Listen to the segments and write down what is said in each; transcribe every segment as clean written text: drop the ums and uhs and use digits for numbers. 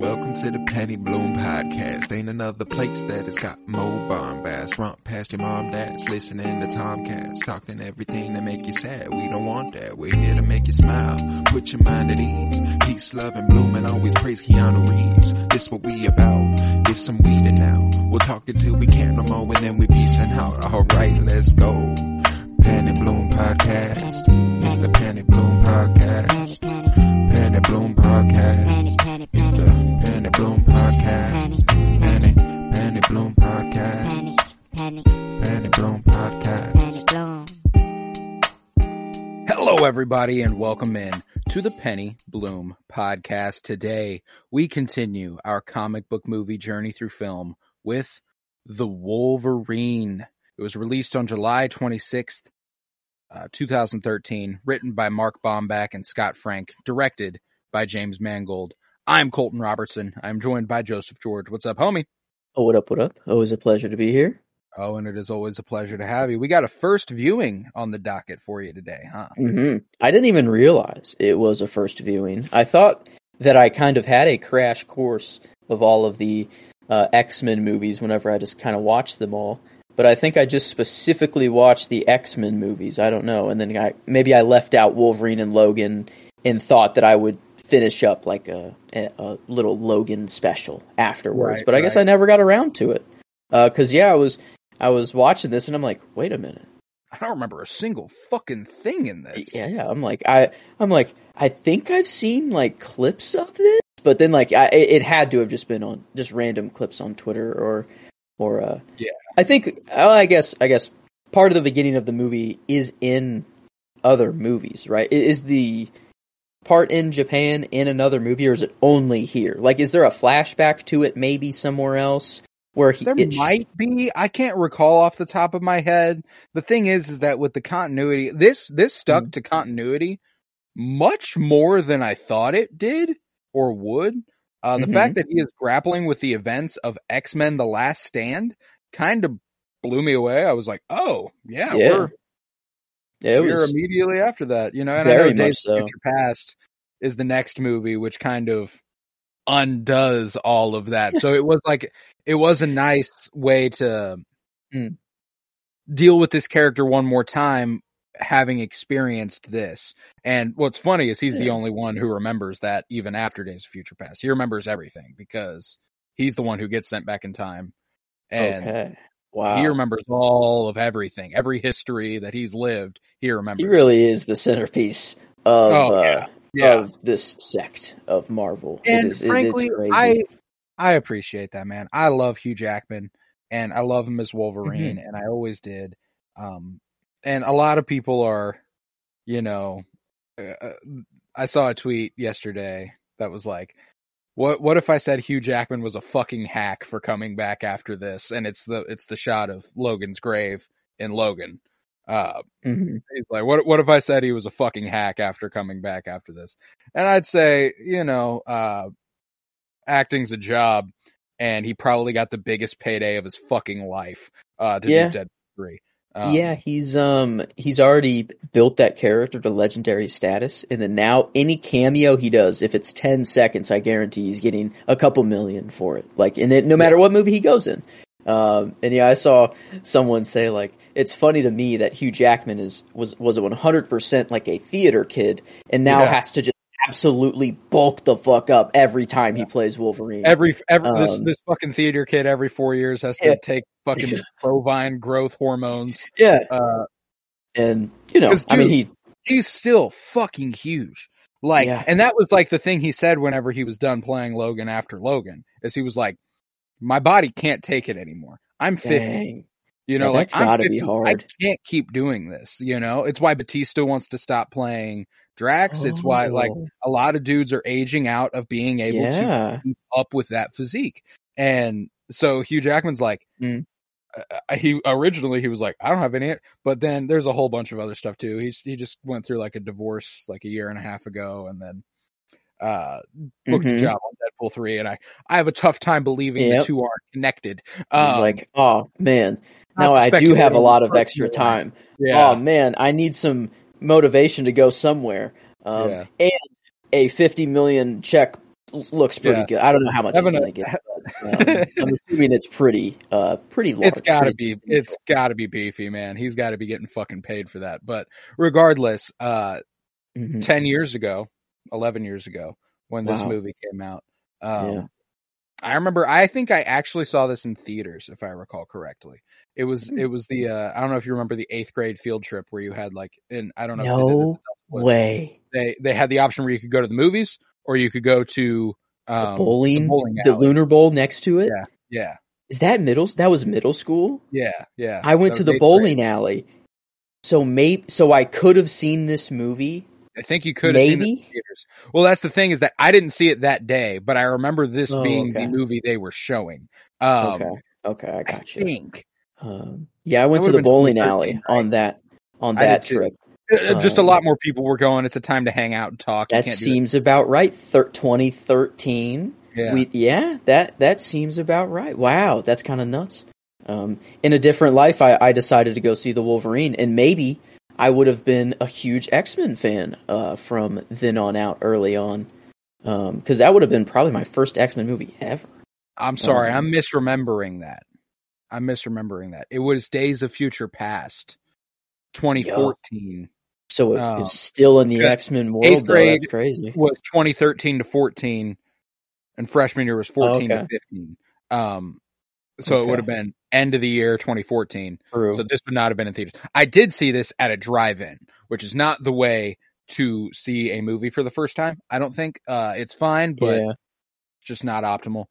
Welcome to the Penny Bloom Podcast. Ain't another place that has got more bombast. Romp past your mom, dad's listening to Tomcats. Talking everything that make you sad. We don't want that. We're here to make you smile. Put your mind at ease. Peace, love, and bloom, and always praise Keanu Reeves. This what we about. Get some weed and now. We'll talk until we can't no more, and then we peacing out. Alright, let's go. Penny Bloom Podcast. It's the Penny Bloom Podcast. Penny Bloom Podcast. It's the Penny Bloom Podcast. Penny Bloom Podcast. Penny Bloom Podcast. Hello, everybody, and welcome in to the Penny Bloom Podcast. Today, we continue our comic book movie journey through film with The Wolverine. It was released on July 26th, 2013, written by Mark Bomback and Scott Frank, directed by James Mangold. I'm Colton Robertson. I'm joined by Joseph George. What's up, homie? Oh, what up, what up? Always a pleasure to be here. Oh, and it is always a pleasure to have you. We got a first viewing on the docket for you today, huh? Mm-hmm. I didn't even realize it was a first viewing. I thought that I kind of had a crash course of all of the X-Men movies whenever I just kind of watched them all. But I think I just specifically watched the X-Men movies. I don't know. And then maybe I left out Wolverine and Logan and thought that I would finish up like a little Logan special afterwards, right, but I guess I never got around to it because I was watching this and I'm like, wait a minute, I don't remember a single fucking thing in this. Yeah, I'm like I think I've seen like clips of this, but then like it had to have just been on just random clips on Twitter or yeah. I guess part of the beginning of the movie is in other movies, right? It is the part in Japan in another movie, or is it only here? Like, is there a flashback to it maybe somewhere else where there might be? I can't recall off the top of my head. The thing is that with the continuity, this stuck to continuity much more than I thought it did or would. The fact that he is grappling with the events of X-Men The Last Stand kind of blew me away. I was like, oh, yeah. It was immediately after that, you know, and I know Days of Future Past is the next movie, which kind of undoes all of that. So it was a nice way to deal with this character one more time, having experienced this. And what's funny is he's the only one who remembers that even after Days of Future Past. He remembers everything because he's the one who gets sent back in time. And okay. Wow. He remembers all of everything, every history that he's lived. He remembers. He really is the centerpiece of this sect of Marvel. And frankly, I appreciate that, man. I love Hugh Jackman, and I love him as Wolverine, and I always did. And a lot of people are, you know, I saw a tweet yesterday that was like, What if I said Hugh Jackman was a fucking hack for coming back after this? And it's the shot of Logan's grave in Logan. He's like, what if I said he was a fucking hack after coming back after this? And I'd say, you know, acting's a job, and he probably got the biggest payday of his fucking life to do Deadpool 3. He's already built that character to legendary status, and then now any cameo he does, if it's 10 seconds, I guarantee he's getting a couple million for it. Like, and it, no matter what movie he goes in. I saw someone say, like, it's funny to me that Hugh Jackman was 100% like a theater kid, and now has to just absolutely bulk the fuck up every time he plays Wolverine. This fucking theater kid every 4 years has to take fucking bovine growth hormones. Yeah. And you know, dude, I mean, he's still fucking huge. Like, and that was like the thing he said whenever he was done playing Logan after Logan, is he was like, my body can't take it anymore. I'm 50. Dang. You know, like, that's gotta be hard. I can't keep doing this. You know, it's why Batista wants to stop playing Drax. Oh. It's why, like, a lot of dudes are aging out of being able to keep up with that physique. And so Hugh Jackman's like, he was like, I don't have any. But then there's a whole bunch of other stuff too. He just went through like a divorce like a year and a half ago, and then booked a job on Deadpool 3. And I have a tough time believing the two are connected. He's like, oh man. Now I do have a lot of extra time. Yeah. Oh man, I need some motivation to go somewhere. And a $50 million check looks pretty good. I don't know how much it's gonna get. But, I'm assuming it's pretty large. It's gotta be. Beefy. It's gotta be beefy, man. He's got to be getting fucking paid for that. But regardless, 11 years ago, when this movie came out, I remember. I think I actually saw this in theaters, if I recall correctly. It was the I don't know if you remember the 8th grade field trip where you had like, and I don't know. They had the option where you could go to the movies or you could go to the Lunar Bowl next to it. Yeah. Is that middle? That was middle school. Yeah. I went to the bowling alley, so I could have seen this movie. I think you could have seen it in theaters. Well, that's the thing, is that I didn't see it that day, but I remember this being the movie they were showing. Okay, I got you. I think. I went to the bowling alley on that trip. Just a lot more people were going. It's a time to hang out and talk. That seems about right. 2013. Yeah. That seems about right. Wow, that's kind of nuts. In a different life, I decided to go see The Wolverine, and maybe I would have been a huge X-Men fan from then on out, early on, because that would have been probably my first X-Men movie ever. I'm sorry, I'm misremembering that. It was Days of Future Past, 2014. So it's still in the X-Men world. 8th grade, that's crazy. Was 2013 to 14, and freshman year was 14 to 15. So it would have been end of the year 2014. True. So this would not have been in theaters. I did see this at a drive-in, which is not the way to see a movie for the first time. I don't think it's fine, but it's just not optimal.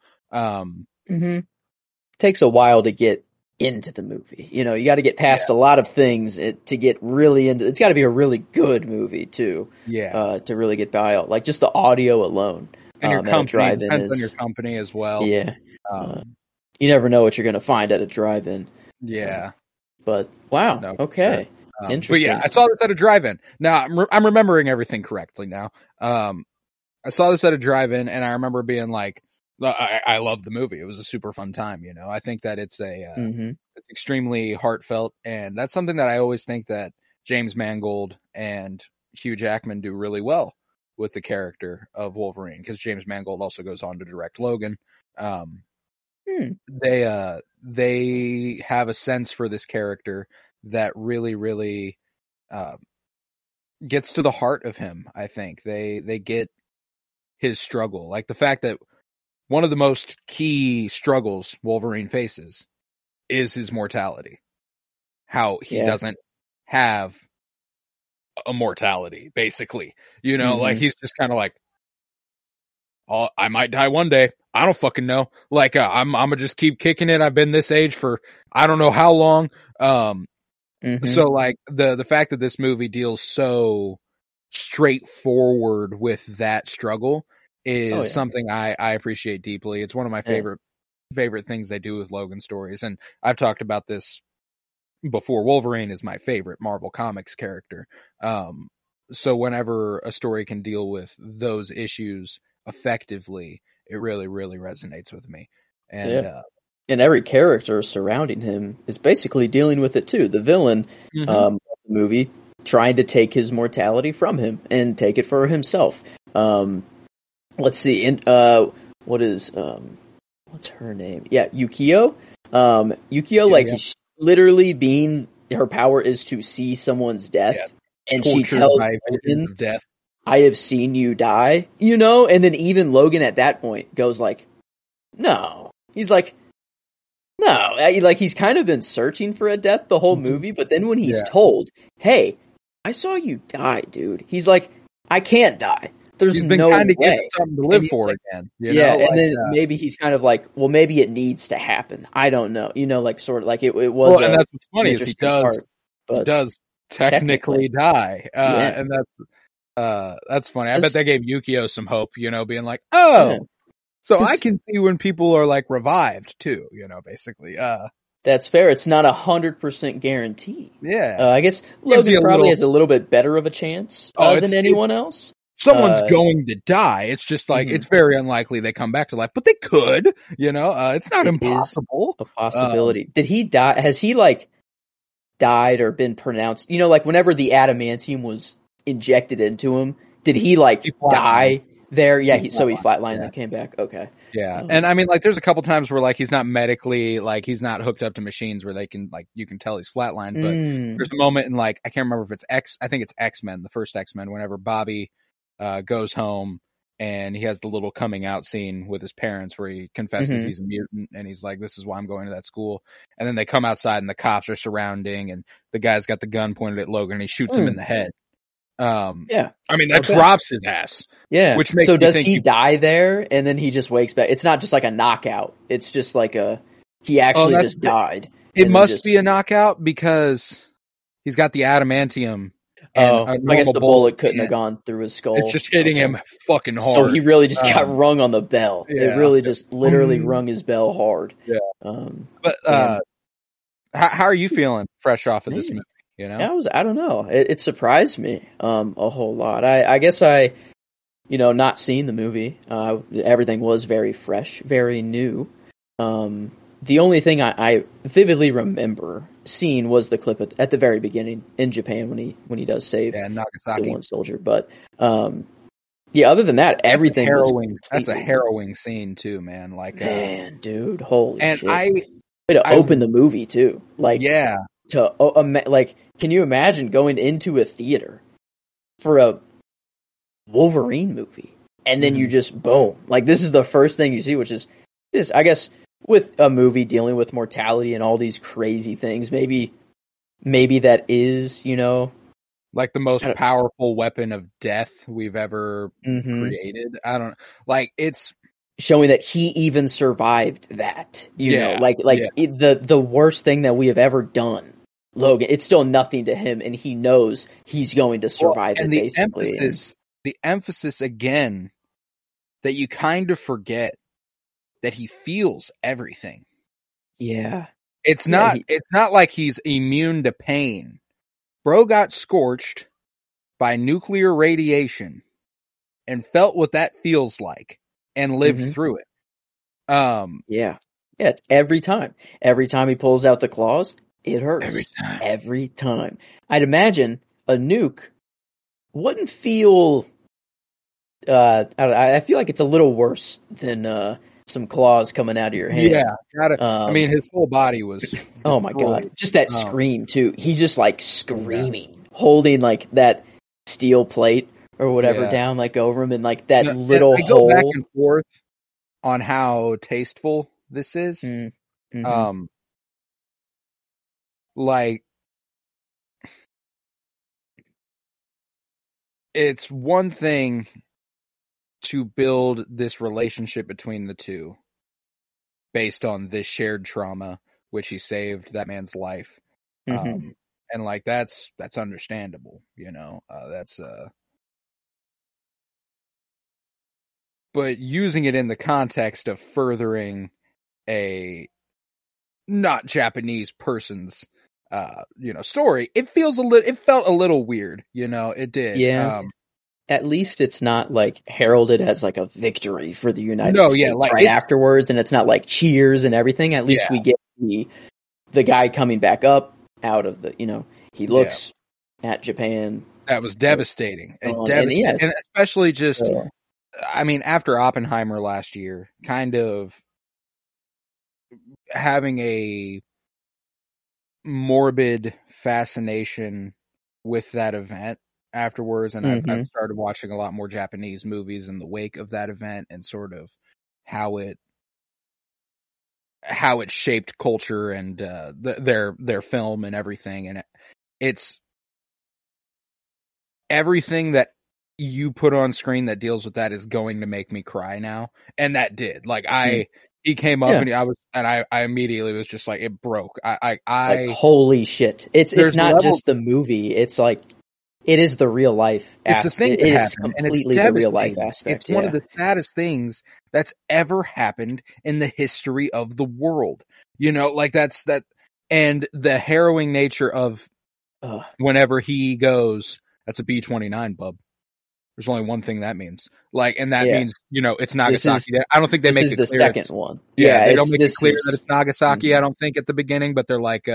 Takes a while to get into the movie. You know, you got to get past a lot of things to get really into. It's got to be a really good movie too. Yeah. To really get by, like just the audio alone. And your company depends on your company as well. Yeah. You never know what you're going to find at a drive-in. Yeah. But, wow. No, okay. Sure. Interesting. But yeah, I saw this at a drive-in. Now, I'm remembering everything correctly now. I saw this at a drive-in, and I remember being like, I love the movie. It was a super fun time, you know? I think that it's it's extremely heartfelt, and that's something that I always think that James Mangold and Hugh Jackman do really well with the character of Wolverine, because James Mangold also goes on to direct Logan. They have a sense for this character that really, really gets to the heart of him. I think they get his struggle, like the fact that one of the most key struggles Wolverine faces is his mortality, how he doesn't have a mortality, basically, you know, like he's just kind of like, oh, I might die one day. I don't fucking know. Like, I'm gonna just keep kicking it. I've been this age for I don't know how long. So like the fact that this movie deals so straightforward with that struggle is something I appreciate deeply. It's one of my favorite things they do with Logan stories. And I've talked about this before. Wolverine is my favorite Marvel Comics character. So whenever a story can deal with those issues effectively, it really, really resonates with me. And and every character surrounding him is basically dealing with it too. The villain of the movie trying to take his mortality from him and take it for himself. Let's see. And what's her name? Yeah, Yukio. She's literally being, her power is to see someone's death, and she tells him death. I have seen you die, you know? And then even Logan at that point goes like, no. He's like, no. Like, he's kind of been searching for a death the whole movie, but then when he's told, hey, I saw you die, dude. He's like, I can't die. There's no way. He's been kind of getting something to live for again. Yeah, and then maybe he's kind of like, well, maybe it needs to happen. I don't know. You know, like, sort of like it was. Well, and that's what's funny is he does technically die. And that's funny. I bet they gave Yukio some hope, you know, being like, so I can see when people are like revived too, you know, basically. That's fair. It's not 100% guarantee. Yeah. I guess Logan probably has a little bit better of a chance than anyone else. Someone's going to die. It's just like, it's very unlikely they come back to life, but they could, you know, it's not impossible. A possibility. Did he die? Has he like died or been pronounced, you know, like whenever the Adamantium was injected into him, did he like die There, yeah. He flatlined and came back. Okay. Yeah, and I mean, like, there's a couple times where like he's not medically, like, he's not hooked up to machines where they can, like, you can tell he's flatlined. But there's a moment in, like, I can't remember if it's X-Men, the first X-Men, whenever Bobby goes home and he has the little coming out scene with his parents where he confesses he's a mutant and he's like, "This is why I'm going to that school." And then they come outside and the cops are surrounding and the guy's got the gun pointed at Logan and he shoots him in the head. I mean, that drops his ass. Yeah. Which makes so does think he die there and then he just wakes back? It's not just like a knockout. It's just like he actually just died. It must be a knockout because he's got the adamantium. I guess the bullet couldn't have gone through his skull. It's just hitting him fucking hard. So he really just got rung on the bell. Yeah. It really just literally rung his bell hard. Yeah. How are you feeling fresh off of this movie? You know? I don't know. It surprised me a whole lot. I guess not seeing the movie, everything was very fresh, very new. The only thing I vividly remember seeing was the clip at the very beginning in Japan when he does save Nagasaki, the one soldier. But other than that, everything was that's a harrowing scene too, man. Like, dude, holy shit! Way to open the movie too. Like, yeah. Can you imagine going into a theater for a Wolverine movie and then you just boom, like, this is the first thing you see, which is this, I guess, with a movie dealing with mortality and all these crazy things, maybe that is, like, the most powerful weapon of death we've ever created. I don't like it's showing that he even survived that, the worst thing that we have ever done. Logan, it's still nothing to him, and he knows he's going to survive it, basically. The emphasis, again, that you kind of forget that he feels everything. Yeah. It's not it's not like he's immune to pain. Bro got scorched by nuclear radiation and felt what that feels like and lived through it. Yeah, every time. Every time he pulls out the claws, it hurts. Every time. I'd imagine a nuke wouldn't feel... I feel like it's a little worse than some claws coming out of your hand. Yeah, his whole body was... oh, my God. Just that scream, too. He's just, like, screaming, holding, like, that steel plate or whatever down, like, over him, and, like, that little hole. Go back and forth on how tasteful this is. Like, it's one thing to build this relationship between the two based on this shared trauma, which he saved that man's life. And like, that's understandable, but using it in the context of furthering a not Japanese person's, story, it felt a little weird, it did. Yeah. At least it's not like heralded as like a victory for the United States right afterwards. And it's not like cheers and everything. At least we get the guy coming back up out of the, he looks at Japan. That was devastating. And especially just, after Oppenheimer last year, kind of having a morbid fascination with that event afterwards. And I've started watching a lot more Japanese movies in the wake of that event and sort of how it shaped culture and their film and everything. And it's everything that you put on screen that deals with that is going to make me cry now. And that did. Like, he came up and I immediately was just like, it broke. I like, holy shit. It's not just the movie. It's like, it is the real life aspect. It's a thing that happened, completely and it's the real life aspect. It's one of the saddest things that's ever happened in the history of the world. And the harrowing nature of whenever he goes, that's a B-29, bub. There's only one thing that means, like, and that means it's Nagasaki. I don't think they make it clear. This is the second one. Yeah, they don't make it clear that it's Nagasaki. I don't think at the beginning, but they're like,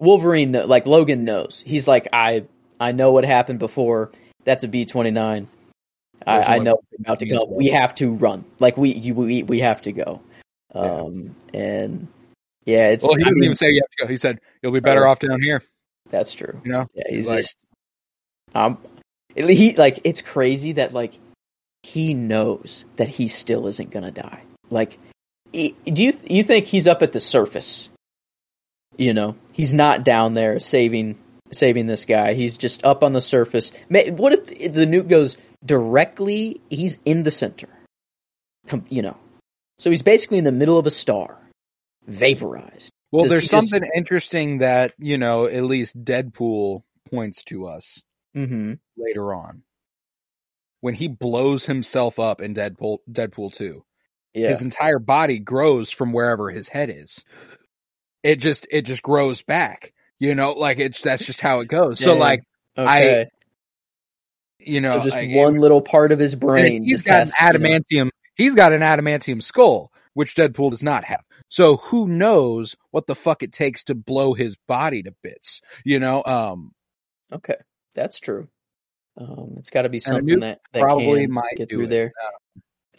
Wolverine, like, Logan knows. He's like, I know what happened before. That's a B-29. I know it's about to come. We have to run. Like, we have to go. And, yeah, it's... Well, he didn't even say you have to go. He said, you'll be better off down here. That's true. You know? Yeah, he's like, just... He, like, it's crazy that, like, he knows that he still isn't gonna die. Like, do you think he's up at the surface? You know, he's not down there saving this guy. He's just up on the surface. What if the nuke goes directly? He's in the center, you know. So he's basically in the middle of a star, vaporized. Well, there's something interesting that, you know, at least Deadpool points to us later on. When he blows himself up in Deadpool 2, his entire body grows from wherever his head is. It just grows back, you know, like that's just how it goes. So like, okay. Little part of his brain. He's got an adamantium skull, which Deadpool does not have. So who knows what the fuck it takes to blow his body to bits, you know? Okay. That's true. It's got to be something that probably might get through there.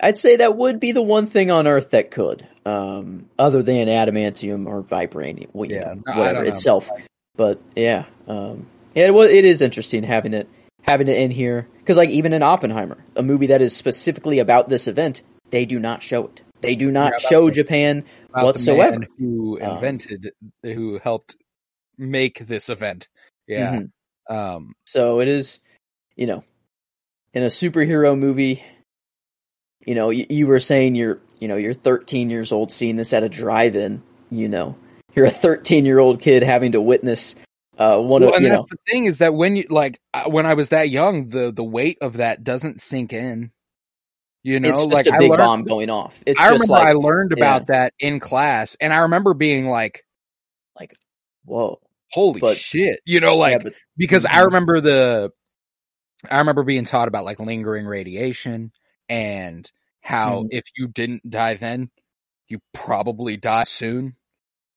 I'd say that would be the one thing on Earth that could, other than adamantium or vibranium, whatever itself. But yeah, it is interesting having it in here, because like even in Oppenheimer, a movie that is specifically about this event, they do not show it. They do not show Japan whatsoever. The man who who helped make this event? Yeah. Mm-hmm. So it is, you know, in a superhero movie. You know, you were saying you're 13 years old seeing this at a drive-in. You know, you're a 13-year-old kid having to witness the thing is that when you when I was that young, the weight of that doesn't sink in. You know, it's just like a big bomb going off. It's I learned about that in class, and I remember being like, whoa, holy shit! You know, because I remember being taught about like lingering radiation. And how if you didn't die then, you probably die soon.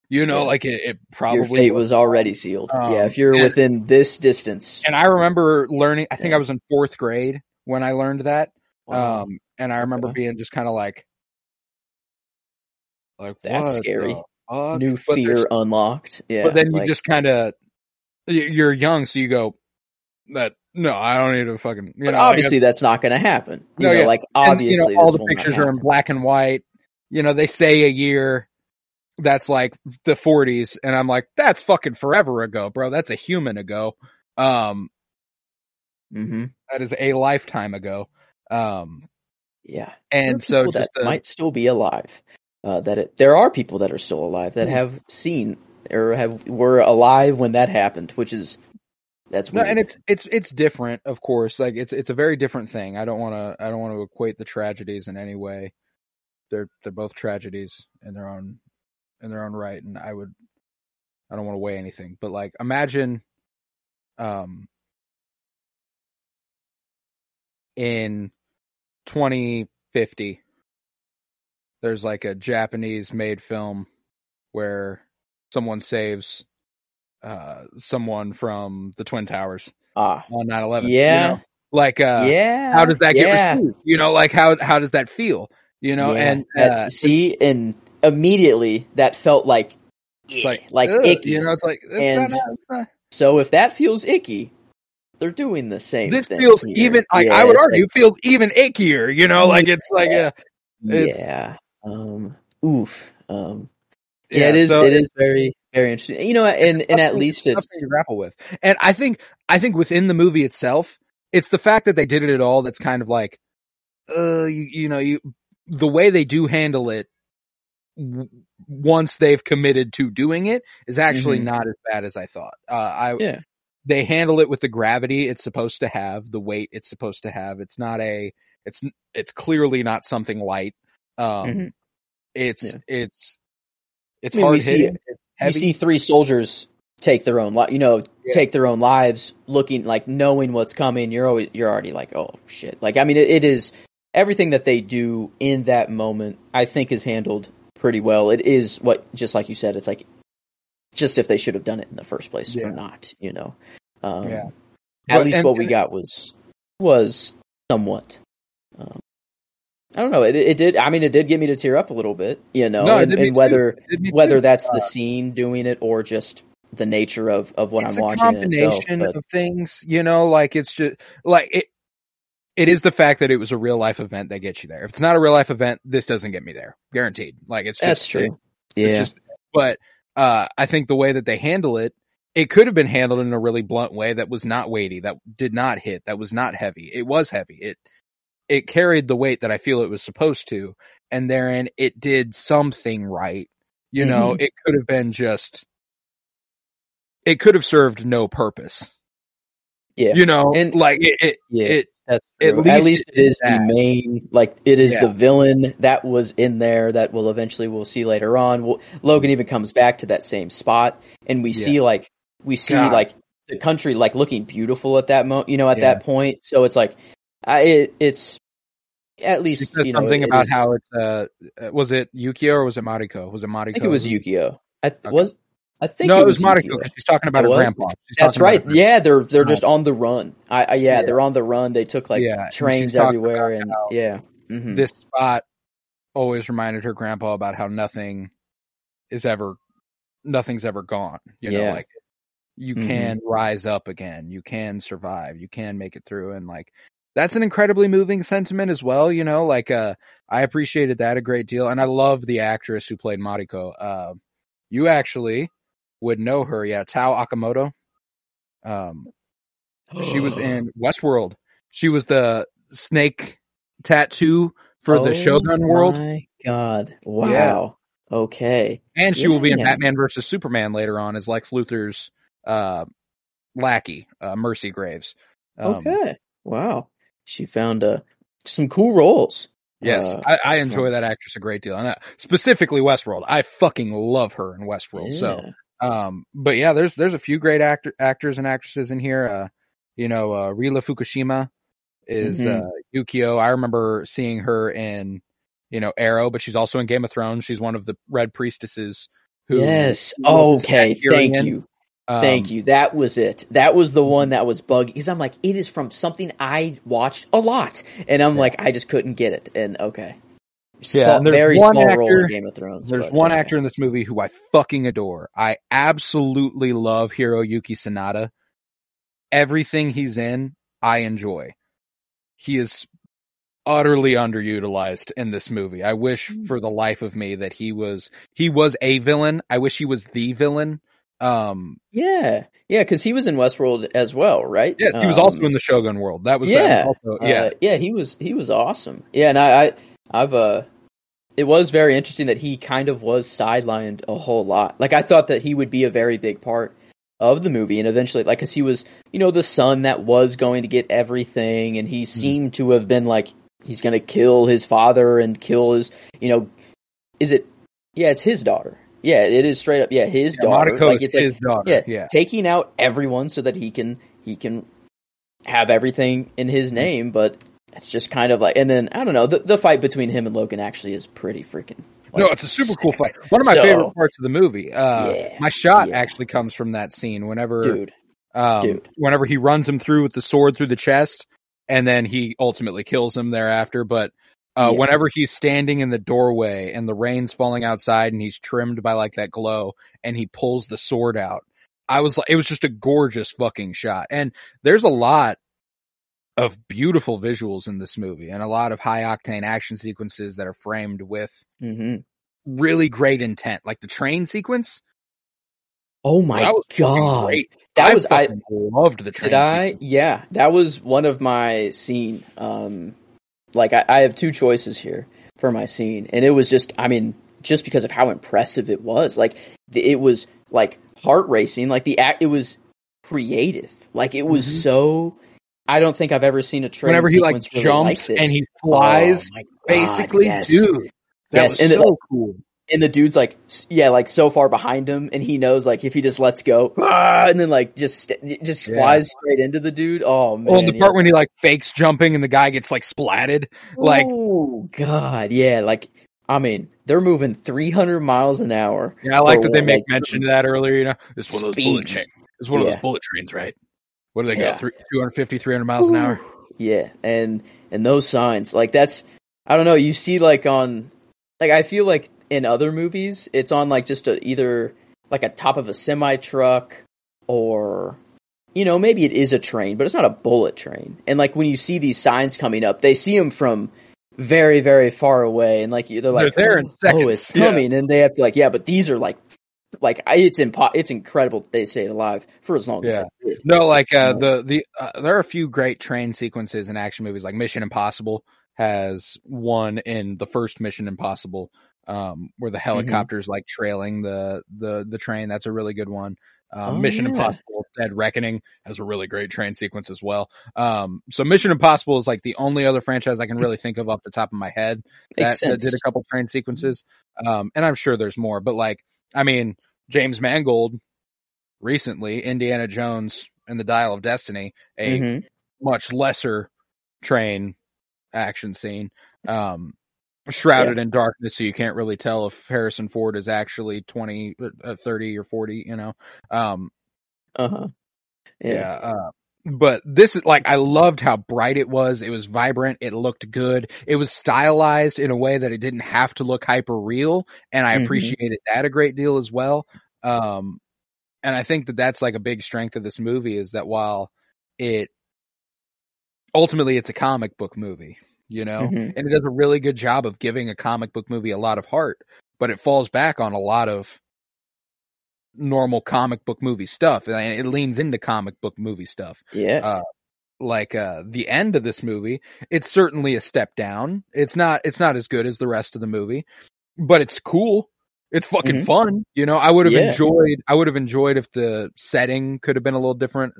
You know, like it probably... Your fate was already sealed. If you're within this distance. And I remember learning... I think I was in fourth grade when I learned that. Wow. And I remember being just kind of like that's scary. New fear unlocked. Yeah. But then you just kind of... You're young, so you go... No, I don't need to fucking... You know, obviously, that's not going to happen. Obviously, and, all the pictures are in black and white. You know, they say a year that's like the 40s, and I'm like, that's fucking forever ago, bro. That's a human ago. That is a lifetime ago. Yeah, and so just that might still be alive. There are people that are still alive that have seen or were alive when that happened, which is. That's weird. No, and it's different, of course. Like it's a very different thing. I don't want to equate the tragedies in any way. They're both tragedies in their own right. And I don't want to weigh anything, but like imagine, in 2050, there's like a Japanese-made film where someone saves. Someone from the Twin Towers on 9/11. Yeah, you know? How does that get received? You know, like how does that feel? You know, and immediately that felt like icky. You know, it's like it's not. So if that feels icky, they're doing the same. This thing feels here. Even like I would argue feels even ickier. You know, like it's like it is very. Very interesting, you know, and at least it's something to grapple with. And I think within the movie itself, it's the fact that they did it at all that's kind of like, the way they do handle it once they've committed to doing it is actually not as bad as I thought. They handle it with the gravity it's supposed to have, the weight it's supposed to have. It's clearly not something light. It's hard hitting. You see three soldiers take their own lives, looking like knowing what's coming. You're already like, oh shit! Like I mean, it is everything that they do in that moment. I think is handled pretty well. It is just like you said. It's like just if they should have done it in the first place or not. You know, at least what we got was was somewhat. I don't know. It did. I mean, it did get me to tear up a little bit, you know. No, and whether that's the scene doing it or just the nature of what I'm watching. It's a combination of things, you know. Like it's just like it. It is the fact that it was a real life event that gets you there. If it's not a real life event, this doesn't get me there, guaranteed. Like it's just, that's true. But I think the way that they handle it, it could have been handled in a really blunt way that was not weighty, that did not hit, that was not heavy. It was heavy. It carried the weight that I feel it was supposed to, and therein it did something right. You know, it could have been just, it could have served no purpose. Yeah, you know, and like at least it is the main, like it is the villain that was in there that we'll see later on. Logan even comes back to that same spot, and we see like the country like looking beautiful at that moment, you know, at that point. So it's like it's at least you know, something about how it's was it Yukio or was it Mariko? Was it Mariko? I think it was Yukio. I think it was Mariko because she's talking about her grandpa. That's right. Yeah, they're just on the run. They're on the run. They took like trains everywhere, and this spot always reminded her grandpa about how nothing's ever gone. You know, like you can rise up again, you can survive, you can make it through, and like that's an incredibly moving sentiment as well. You know, like I appreciated that a great deal, and I love the actress who played Mariko. You actually would know her, Tao Okamoto. She was in Westworld. She was the snake tattoo for the Shogun world. Oh my god. Wow. Yeah. Okay. And she will be in Batman versus Superman later on as Lex Luthor's lackey, Mercy Graves. Okay. Wow. She found some cool roles. Yes, I enjoy that actress a great deal. And specifically Westworld. I fucking love her in Westworld. Yeah. So, but yeah, there's a few great actors and actresses in here. Rila Fukushima is Yukio. I remember seeing her in, you know, Arrow, but she's also in Game of Thrones. She's one of the Red Priestesses who Thank you. That was it. That was the one that was buggy. Because I'm like, it is from something I watched a lot. And I'm like, I just couldn't get it. And okay. Yeah, so, very small role in Game of Thrones. There's one actor in this movie who I fucking adore. I absolutely love Hiroyuki Sanada. Everything he's in, I enjoy. He is utterly underutilized in this movie. I wish for the life of me that he was a villain. I wish he was the villain. Because he was in Westworld as well, right? Yeah, he was also in the Shogun world. That was he was awesome. Yeah, and I've it was very interesting that he kind of was sidelined a whole lot. Like I thought that he would be a very big part of the movie, and eventually, like, because he was, you know, the son that was going to get everything, and he seemed to have been like he's going to kill his father and kill his, you know, it's his daughter. Yeah, it is straight up. Yeah, his daughter. Like, it's his daughter. Yeah, taking out everyone so that he can have everything in his name. But it's just kind of like, and then I don't know. The fight between him and Logan actually is pretty freaking. Like, no, it's a super cool fight. One of my favorite parts of the movie. My shot actually comes from that scene. Whenever he runs him through with the sword through the chest, and then he ultimately kills him thereafter. But whenever he's standing in the doorway and the rain's falling outside and he's trimmed by like that glow and he pulls the sword out, I was like, it was just a gorgeous fucking shot. And there's a lot of beautiful visuals in this movie and a lot of high octane action sequences that are framed with really great intent. Like the train sequence. Oh my god. I loved the train sequence. Yeah, that was one of my scene. Like, I have two choices here for my scene, and it was just, I mean, just because of how impressive it was. Like, it was, like, heart racing. Like, it was creative. Like, it was so, I don't think I've ever seen a train whenever he, like, really jumps like and he flies, oh, basically, yes. Dude, that was so cool. And the dude's, like, like, so far behind him, and he knows, like, if he just lets go, and then, like, just flies straight into the dude. Oh, man. Well, the part when he, like, fakes jumping and the guy gets, like, splatted. Like, oh, God, yeah. Like, I mean, they're moving 300 miles an hour. Yeah, I like that they make mention of that earlier, you know? It's one of those bullet trains, right? What do they go, 250, 300 miles an hour? Yeah, and those signs, like, that's, I don't know, you see, like, on, like, I feel like in other movies, it's on, like, just a, either, like, a top of a semi-truck, or, you know, maybe it is a train, but it's not a bullet train. And, like, when you see these signs coming up, they see them from very, very far away, and, like, they're like, they're there in seconds. Oh, it's coming, yeah. And they have to, like, yeah, but these are, like, it's incredible that they stayed alive for as long as they did. No, like, there are a few great train sequences in action movies, like Mission Impossible has one in the first Mission Impossible, where the helicopter's, like, trailing the train. That's a really good one. Mission Impossible Dead Reckoning has a really great train sequence as well. So Mission Impossible is, like, the only other franchise I can really think of off the top of my head that did a couple train sequences. And I'm sure there's more, but, like, I mean, James Mangold recently, Indiana Jones and the Dial of Destiny, a much lesser train action scene, shrouded in darkness, so you can't really tell if Harrison Ford is actually 20, 30, or 40, you know? But this is, like, I loved how bright it was. It was vibrant. It looked good. It was stylized in a way that it didn't have to look hyper real. And I appreciated that a great deal as well. And I think that that's, like, a big strength of this movie, is that while it ultimately it's a comic book movie, you know, and it does a really good job of giving a comic book movie a lot of heart, but it falls back on a lot of normal comic book movie stuff, and it leans into comic book movie stuff. The end of this movie, it's certainly a step down. It's not as good as the rest of the movie, but it's cool. It's fucking fun, you know. I would have enjoyed if the setting could have been a little different.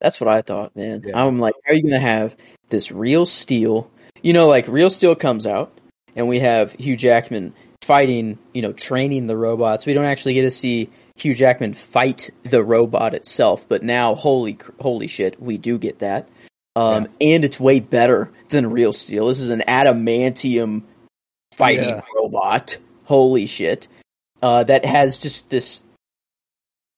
That's what I thought, man. Yeah. I'm like, how are you gonna have this Real Steel? You know, like, Real Steel comes out, and we have Hugh Jackman fighting, you know, training the robots. We don't actually get to see Hugh Jackman fight the robot itself, but now, holy shit, we do get that. And it's way better than Real Steel. This is an adamantium fighting robot. Holy shit. That has just this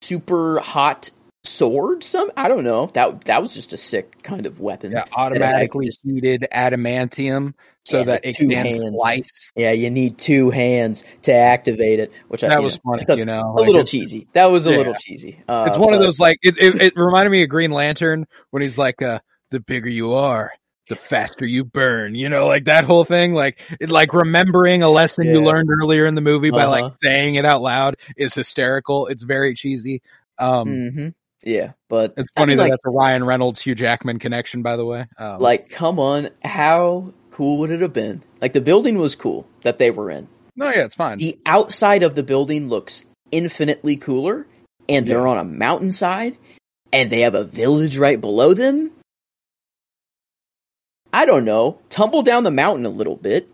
super hot sword, I don't know. That was just a sick kind of weapon. Yeah, automatically heated adamantium, so that it can slice. Yeah, you need two hands to activate it, which was funny, a little cheesy. That was a little cheesy. It's one of those, like, it reminded me of Green Lantern when he's like, the bigger you are, the faster you burn, you know, like that whole thing, like remembering a lesson you learned earlier in the movie by like saying it out loud is hysterical. It's very cheesy. Yeah, but it's funny that that's a Ryan Reynolds, Hugh Jackman connection, by the way. Like, come on, how cool would it have been? Like, the building was cool that they were in. No, yeah, it's fine. The outside of the building looks infinitely cooler, and they're on a mountainside, and they have a village right below them. I don't know. Tumble down the mountain a little bit.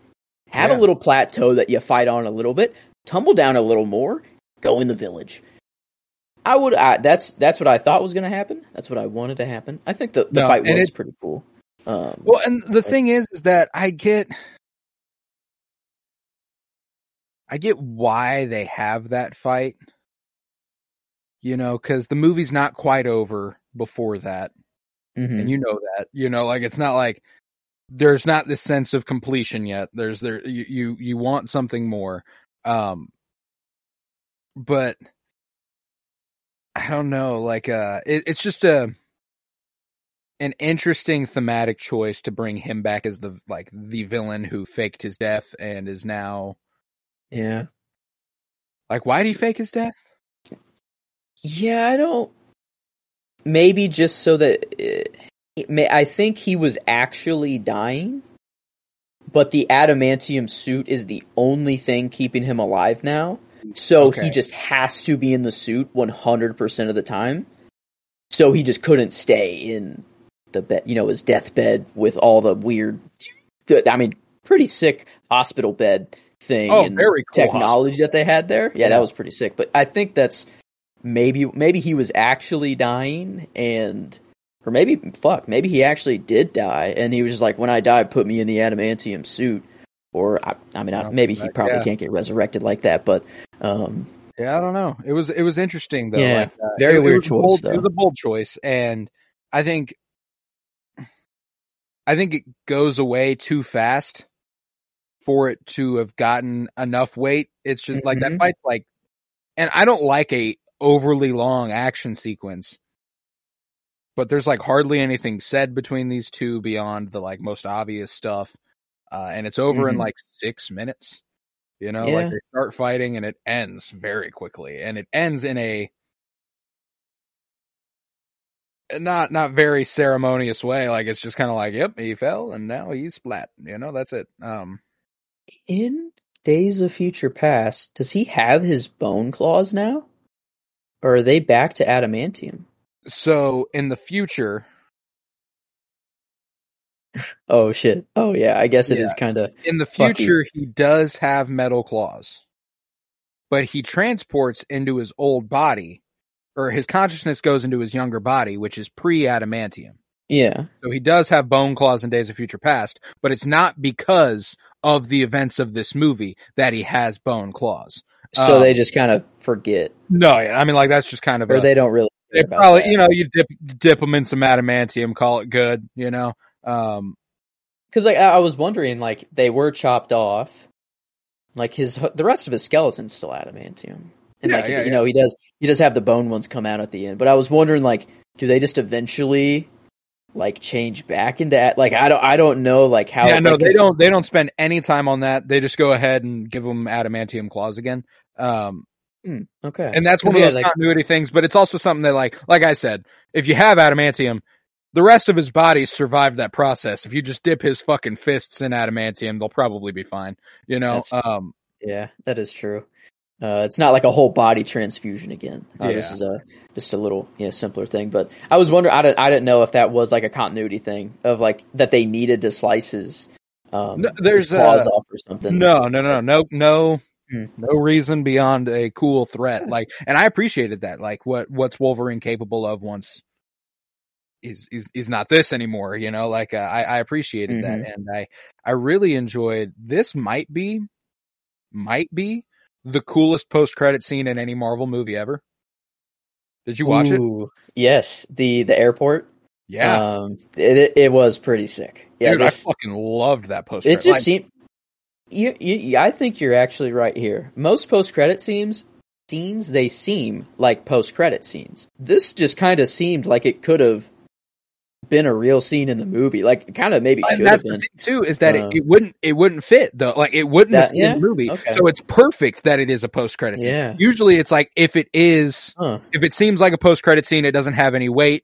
Have a little plateau that you fight on a little bit. Tumble down a little more. Go in the village. That's what I thought was going to happen. That's what I wanted to happen. I think the fight was pretty cool. Well, and the thing is that I get why they have that fight. You know, because the movie's not quite over before that, and you know that. You know, like, it's not like there's not this sense of completion yet. You want something more, but. I don't know, like, it's just an interesting thematic choice to bring him back as the villain who faked his death and is now, like, why did he fake his death? Yeah, maybe just so that I think he was actually dying, but the adamantium suit is the only thing keeping him alive now. So he just has to be in the suit 100% of the time. So he just couldn't stay in the bed, you know, his deathbed with all the weird, pretty sick hospital bed thing and very cool technology that they had there. Yeah, that was pretty sick. But I think that's maybe he was actually dying or maybe he actually did die. And he was just like, when I die, put me in the adamantium suit. Or maybe he probably can't get resurrected like that, but I don't know. It was interesting though. Yeah, like, very weird choice. It was a bold choice, and I think I think it goes away too fast for it to have gotten enough weight. It's just like that fight's like, and I don't like a overly long action sequence, but there's like hardly anything said between these two beyond the like most obvious stuff. And it's over in like 6 minutes, you know, like they start fighting and it ends very quickly, and it ends in a not very ceremonious way. Like it's just kind of like, yep, he fell and now he's flat, you know, that's it. In Days of Future Past, does he have his bone claws now? Or are they back to adamantium? So, in the future... Oh, shit. Oh, yeah, I guess it is kind of... In the future, he does have metal claws. But he transports into his old body, or his consciousness goes into his younger body, which is pre-adamantium. Yeah. So he does have bone claws in Days of Future Past, but it's not because of the events of this movie that he has bone claws. So they just kind of forget. No, I mean, like, that's just kind of... Or they don't really... They probably, that. You know, you dip them in some adamantium, call it good, you know? Because, like, I was wondering, like, they were chopped off. Like, the rest of his skeleton's still adamantium. And, yeah, like, yeah, you know, he does have the bone ones come out at the end. But I was wondering, like, do they just eventually... like change back into that? Like I don't know like how. Yeah, no, like, they don't spend any time on that. They just go ahead and give them adamantium claws again. Okay, and that's one of those continuity things. But it's also something that like I said, if you have adamantium, the rest of his body survived that process. If you just dip his fucking fists in adamantium, they'll probably be fine. You know. Yeah, that is true. It's not like a whole body transfusion again. This is just a little simpler thing. But I was wondering, I didn't know if that was like a continuity thing of like that they needed to slice his no, there's his claws off or something. No reason beyond a cool threat. Like, and I appreciated that. Like, what's Wolverine capable of once he's not this anymore? You know, like I appreciated that, and I really enjoyed. This might be the coolest post-credit scene in any Marvel movie ever. Did you watch it? Yes, the airport. Yeah, it was pretty sick. Yeah, dude, I fucking loved that post-credit. It just seemed. You, I think you're actually right here. Most post-credit scenes they seem like post-credit scenes. This just kind of seemed like it could have been a real scene in the movie. Like, kind of maybe should have been. The thing too is that it wouldn't fit though. Like, it wouldn't fit in the movie. Okay. So it's perfect that it is a post credit scene. Yeah. Usually it's like if it seems like a post credit scene, it doesn't have any weight.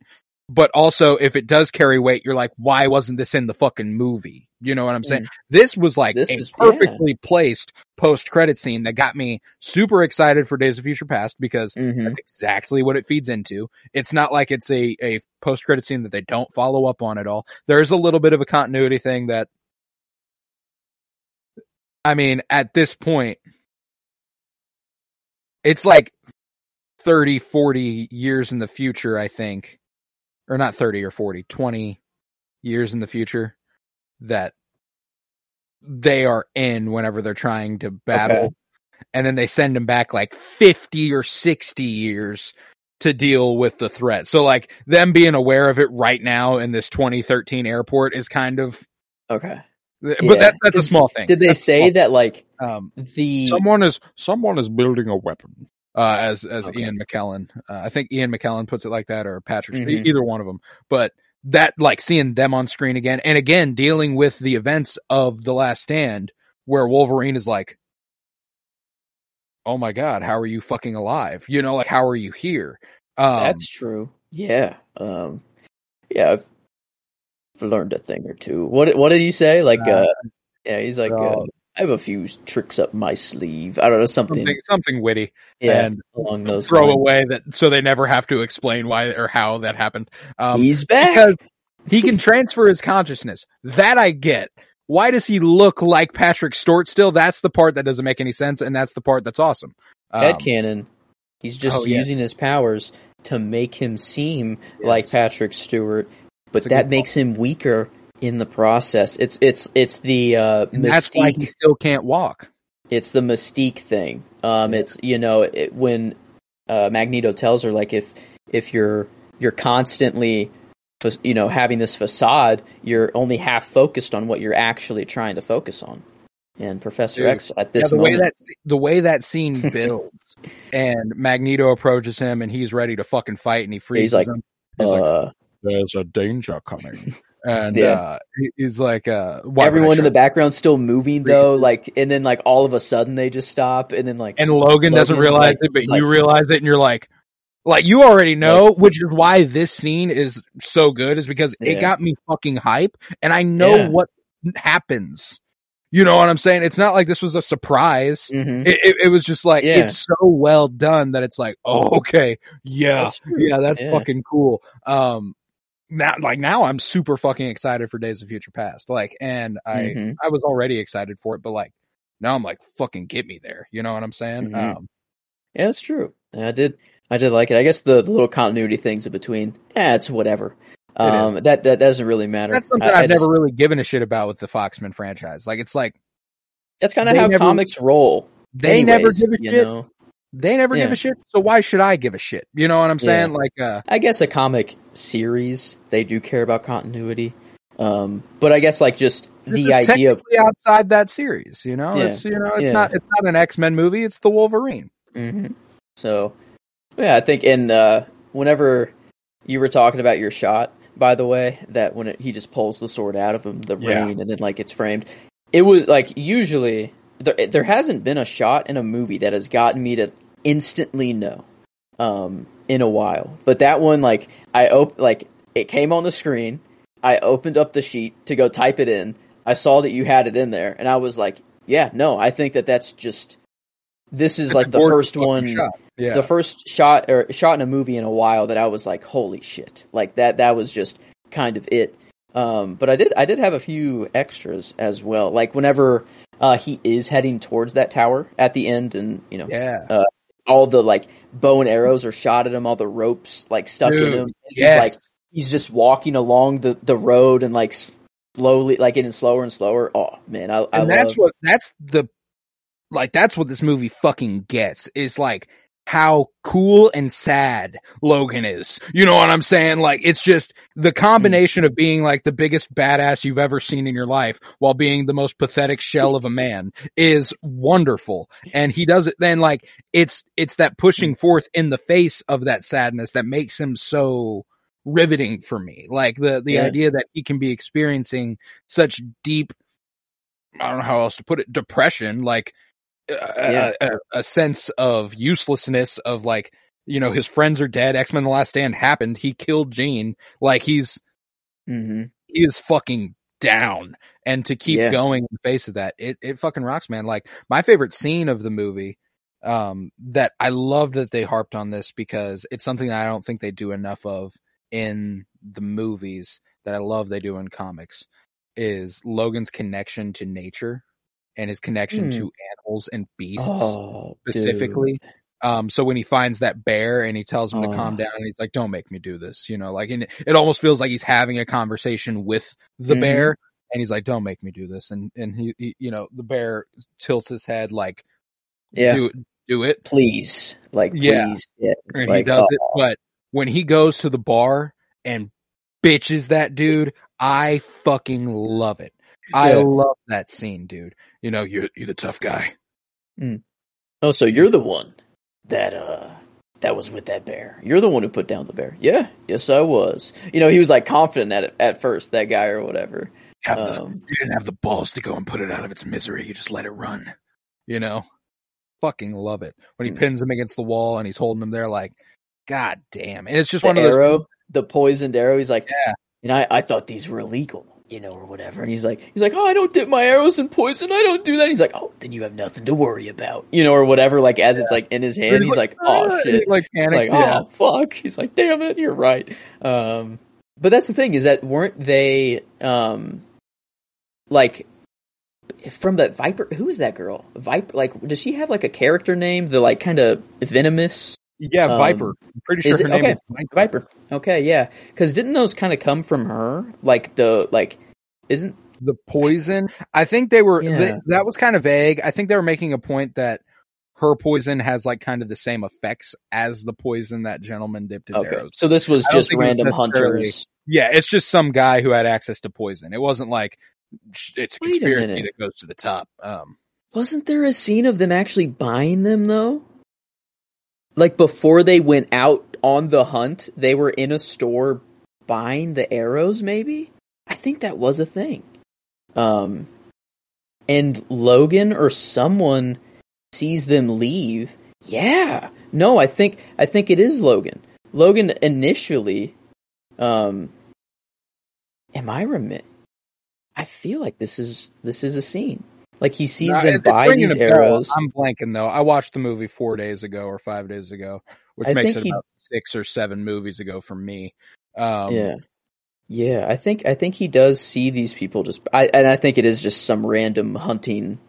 But also if it does carry weight, you're like, why wasn't this in the fucking movie? You know what I'm saying? This was like perfectly placed post credit scene that got me super excited for Days of Future Past because that's exactly what it feeds into. It's not like it's a post credit scene that they don't follow up on at all. There is a little bit of a continuity thing that, I mean, at this point, it's like 30, 40 years in the future, I think. Or not 30 or 40, 20 years in the future that they are in whenever they're trying to battle. Okay. And then they send them back like 50 or 60 years to deal with the threat. So like them being aware of it right now in this 2013 airport is kind of... Okay. But that's a small thing. Did they say that like the... Someone is building a weapon. As Ian McKellen, I think Ian McKellen puts it like that, or Patrick, either one of them. But that, like, seeing them on screen again, and again dealing with the events of The Last Stand, where Wolverine is like, "Oh my God, how are you fucking alive? You know, like, how are you here?" That's true. Yeah, I've learned a thing or two. What did you say? Like, he's like. I have a few tricks up my sleeve. I don't know, something witty, and along those throw lines. Away that so they never have to explain why or how that happened. He's back because he can transfer his consciousness. That I get. Why does he look like Patrick Stewart still? That's the part that doesn't make any sense, and that's the part that's awesome. Headcanon. He's just using his powers to make him seem like Patrick Stewart, but that makes him weaker. In the process, it's the mystique. That's why he still can't walk. It's the mystique thing. It's when Magneto tells her, like, if you're constantly you know, having this facade, you're only half focused on what you're actually trying to focus on. And Professor X at this moment. The way that scene builds and Magneto approaches him and he's ready to fucking fight and he freezes him. He's like, there's a danger coming. And he's like, everyone in the background still moving though, like, and then like all of a sudden they just stop, and then like, and Logan doesn't realize it, but you realize it, and you're like you already know, which is why this scene is so good, is because it got me fucking hype, and I know what happens. You know what I'm saying? It's not like this was a surprise. Mm-hmm. It was just like, it's so well done that it's like, oh, okay. Yeah. That's fucking cool. Now I'm super fucking excited for Days of Future Past. Like, and I was already excited for it, but like, now I'm like, fucking get me there. You know what I'm saying? Mm-hmm. Yeah, that's true. I did like it. I guess the little continuity things in between, it's whatever. That doesn't really matter. That's something I've never really given a shit about with the Foxman franchise. Like, it's like, that's kind of how comics roll. They never give a shit. They never give a shit. So why should I give a shit? You know what I'm saying? Yeah. Like, I guess a comic series, they do care about continuity. But I guess like just the idea of outside that series, you know, it's not an X-Men movie. It's the Wolverine. Mm-hmm. So I think whenever you were talking about your shot, by the way, that when he just pulls the sword out of him, the rain, and then like it's framed. It was like, usually there hasn't been a shot in a movie that has gotten me to instantly know in a while. But that one, like it came on the screen. I opened up the sheet to go type it in. I saw that you had it in there, and I was like, yeah, no, I think that's just, this is like the first one shot. Yeah. The first shot or shot in a movie in a while that I was like, holy shit. Like that was just kind of it. But I did have a few extras as well. Like whenever he is heading towards that tower at the end, and you know, all the like bow and arrows are shot at him, all the ropes like stuck in him. He's just walking along the road and like slowly, like getting slower and slower. Oh man, that's what this movie fucking gets, is like how cool and sad Logan is. You know what I'm saying? Like, it's just the combination of being like the biggest badass you've ever seen in your life while being the most pathetic shell of a man is wonderful. And he does it then, like, it's that pushing forth in the face of that sadness that makes him so riveting for me. Like the idea that he can be experiencing such deep, I don't know how else to put it, depression, like a sense of uselessness, of like, you know, his friends are dead, X-Men the Last Stand happened, he killed Jean, like he is fucking down, and to keep going in the face of that, it fucking rocks, man. Like my favorite scene of the movie, that I love that they harped on this because it's something that I don't think they do enough of in the movies that I love they do in comics, is Logan's connection to nature and his connection to animals and beasts specifically. Dude. So when he finds that bear and he tells him to calm down, and he's like, don't make me do this, you know, like, and it almost feels like he's having a conversation with the bear, and he's like, don't make me do this. And he, you know, the bear tilts his head, like, do it. Please. Like, please. Yeah. And like, he does it. But when he goes to the bar and bitches that dude, I fucking love it. I love that scene, dude. You know, you're the tough guy. Oh, so you're the one that was with that bear. You're the one who put down the bear. Yeah, yes, I was. You know, he was like confident at first, that guy or whatever. You didn't have the balls to go and put it out of its misery. You just let it run. You know, fucking love it when he pins him against the wall and he's holding him there like, God damn! And it's just one of those arrow, the poisoned arrow. He's like, and I thought these were illegal, you know, or whatever. And he's like, oh, I don't dip my arrows in poison. I don't do that. He's like, oh, then you have nothing to worry about, you know, or whatever. Like as it's like in his hand, and he's like, oh shit, like panic, oh fuck. He's like, damn it, you're right. But that's the thing, is that weren't they, like from that Viper? Who is that girl? Viper? Like, does she have like a character name? The like kind of venomous. Yeah, Viper. I'm pretty sure her name is Viper. Okay, yeah. Because didn't those kind of come from her? Like, isn't... The poison? I think they were... Yeah. That was kind of vague. I think they were making a point that her poison has, like, kind of the same effects as the poison that gentleman dipped his arrows. So this was just random hunters Yeah, it's just some guy who had access to poison. It wasn't like it's a conspiracy that goes to the top. Wasn't there a scene of them actually buying them, though? Like, before they went out on the hunt, they were in a store buying the arrows, maybe? I think that was a thing. And Logan or someone sees them leave. Yeah. No, I think it is Logan. Logan initially, I feel like this is a scene. Like, he sees them buy these arrows. I'm blanking, though. I watched the movie 4 days ago or 5 days ago, which makes it about 6 or 7 movies ago for me. Yeah. I think he does see these people and I think it is just some random hunting,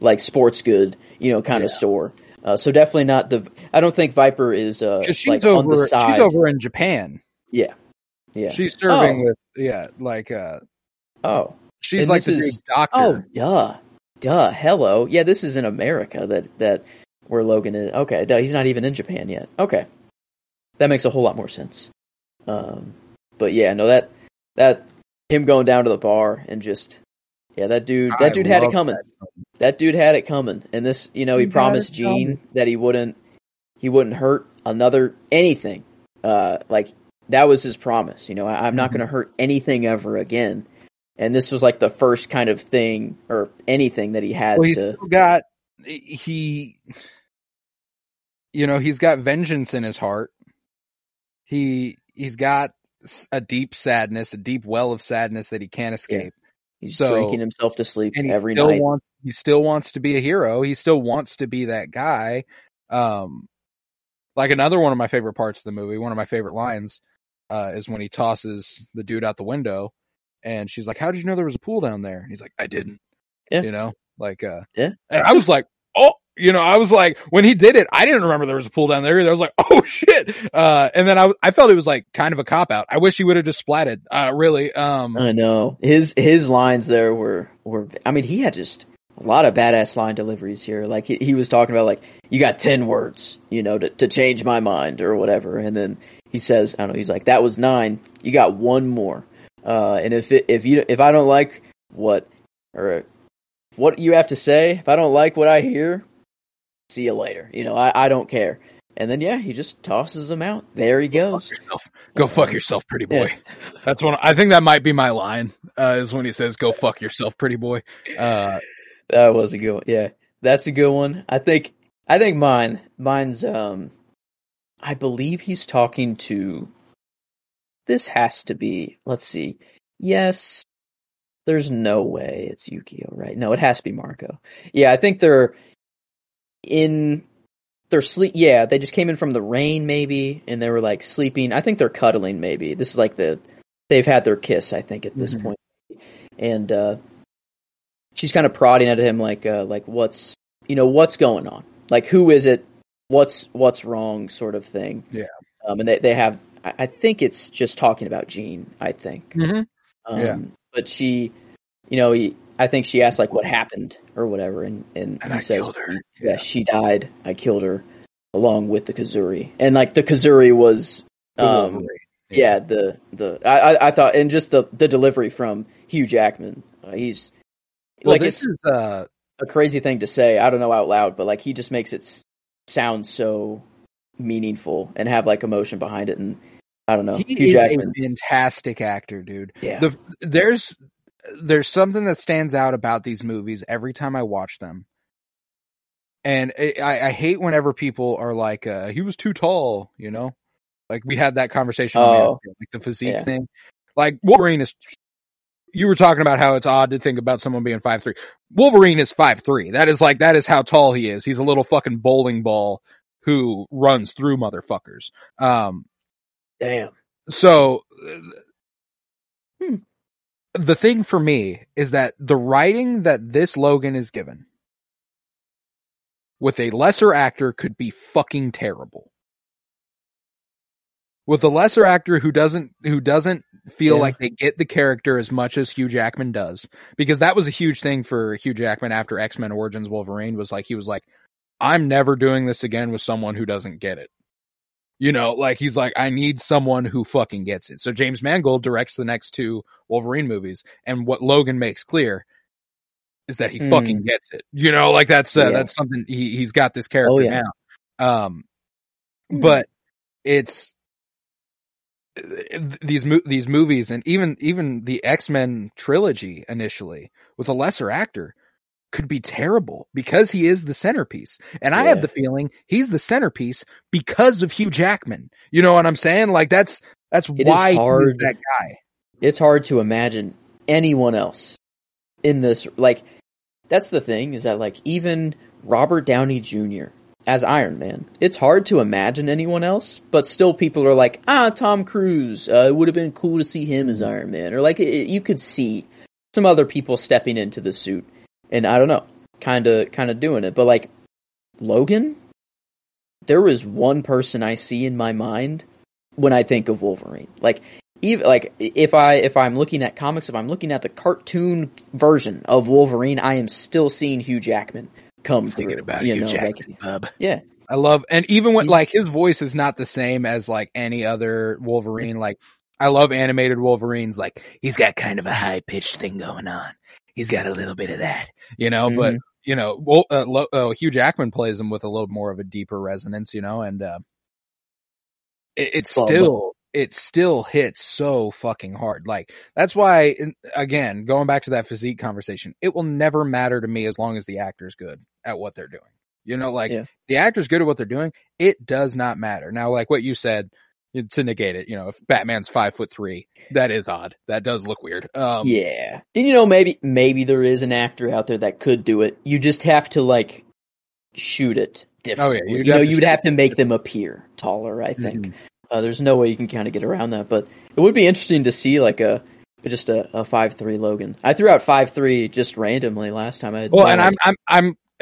like, sports good, kind of store. So definitely not I don't think Viper is, on the side. She's over in Japan. Yeah. Yeah. She's serving she's and like the big doctor. Oh, duh. Hello. Yeah. This is in America that where Logan is. Okay. Duh. He's not even in Japan yet. Okay. That makes a whole lot more sense. But yeah, no, that him going down to the bar and just, yeah, that dude had it coming. That dude had it coming, and this, he promised Jean that he wouldn't hurt anything. Like, that was his promise. I'm not going to hurt anything ever again. And this was like the first kind of thing or anything that he had. Well, he's got vengeance in his heart. He's got a deep sadness, a deep well of sadness that he can't escape. Yeah. He's drinking himself to sleep every night. He still wants to be a hero. He still wants to be that guy. Like, another one of my favorite parts of the movie, one of my favorite lines, is when he tosses the dude out the window, and she's like, "How did you know there was a pool down there?" And he's like, "I didn't." Yeah. Yeah. And I was like, "Oh," I was like, when he did it, I didn't remember there was a pool down there either. I was like, "Oh shit!" And then I felt it was like kind of a cop out. I wish he would have just splatted. Really. I know his lines there were. I mean, he had just a lot of badass line deliveries here. Like, he was talking about, like, you got 10 words, to change my mind or whatever. And then he says, I don't know, he's like, that was 9. You got one more. And if I don't like what you have to say, if I don't like what I hear, see you later. I don't care. And then, yeah, he just tosses them out. There he goes. Go fuck yourself, pretty boy. Yeah. That's one. I think that might be my line, is when he says, go fuck yourself, pretty boy. That was a good one. Yeah, that's a good one. I think mine's, I believe he's talking to, this has to be, let's see. Yes, there's no way it's Yukio, right? No, it has to be Mariko. Yeah, I think they're in their sleep. Yeah, they just came in from the rain, maybe, and they were, like, sleeping. I think they're cuddling, maybe. This is like they've had their kiss, I think, at this point. And, she's kind of prodding at him, like what's, what's going on? Like, who is it? What's wrong? Sort of thing. Yeah. And they have, I think it's just talking about Jean, I think. Mm-hmm. Yeah. But she, I think she asked, like, what happened or whatever. And he says, yeah, she died. I killed her along with the Kazuri. And, like, the Kazuri was, yeah, I thought, and just the delivery from Hugh Jackman. He's, well, like, this is a crazy thing to say, I don't know, out loud, but, like, he just makes it sound so meaningful and have, like, emotion behind it. And I don't know, Hugh Jackman is a fantastic actor, dude. Yeah. There's something that stands out about these movies every time I watch them. And I hate whenever people are like, he was too tall, Like, we had that conversation, like, the physique thing. Like, Wolverine is... You were talking about how it's odd to think about someone being 5'3". Wolverine is 5'3". That is how tall he is. He's a little fucking bowling ball who runs through motherfuckers. Damn. So the thing for me is that the writing that this Logan is given with a lesser actor could be fucking terrible. With a lesser actor who doesn't feel like they get the character as much as Hugh Jackman does, because that was a huge thing for Hugh Jackman after X-Men Origins Wolverine, was like, he was like, I'm never doing this again with someone who doesn't get it. You know, like, he's like, I need someone who fucking gets it. So James Mangold directs the next two Wolverine movies, and what Logan makes clear is that he fucking gets it. You know, like, that's something he's got this character now. But it's these movies, and even the X-Men trilogy initially with a lesser actor could be terrible because he is the centerpiece. And I have the feeling he's the centerpiece because of Hugh Jackman. You know what I'm saying? Like, that's why he's that guy. It's hard to imagine anyone else in this. Like, that's the thing, is that, like, even Robert Downey Jr. as Iron Man, it's hard to imagine anyone else, but still people are like, Tom Cruise, it would have been cool to see him as Iron Man. Or, like, you could see some other people stepping into the suit. And I don't know, kind of doing it. But, like, Logan, there is one person I see in my mind when I think of Wolverine. Like, even like if I'm looking at comics, if I'm looking at the cartoon version of Wolverine, I am still seeing Hugh Jackman come through. Thinking about Hugh Jackman, bub. Yeah. I love, and even when, like, his voice is not the same as, like, any other Wolverine. Like, I love animated Wolverines. Like, he's got kind of a high-pitched thing going on. He's got a little bit of that, you know, but, you know, Hugh Jackman plays him with a little more of a deeper resonance, you know, and it still hits so fucking hard. Like, that's why, again, going back to that physique conversation, it will never matter to me as long as the actor's good at what they're doing. You know, like, the actor's good at what they're doing. It does not matter. Now, like what you said, to negate it, you know, if Batman's 5'3", that is odd. That does look weird. And, you know, maybe there is an actor out there that could do it. You just have to, like, shoot it differently. Oh, yeah, you'd have to make them appear taller, I think. There's no way you can kind of get around that, but it would be interesting to see, like, a 5'3" Logan. I threw out 5'3" just randomly last time.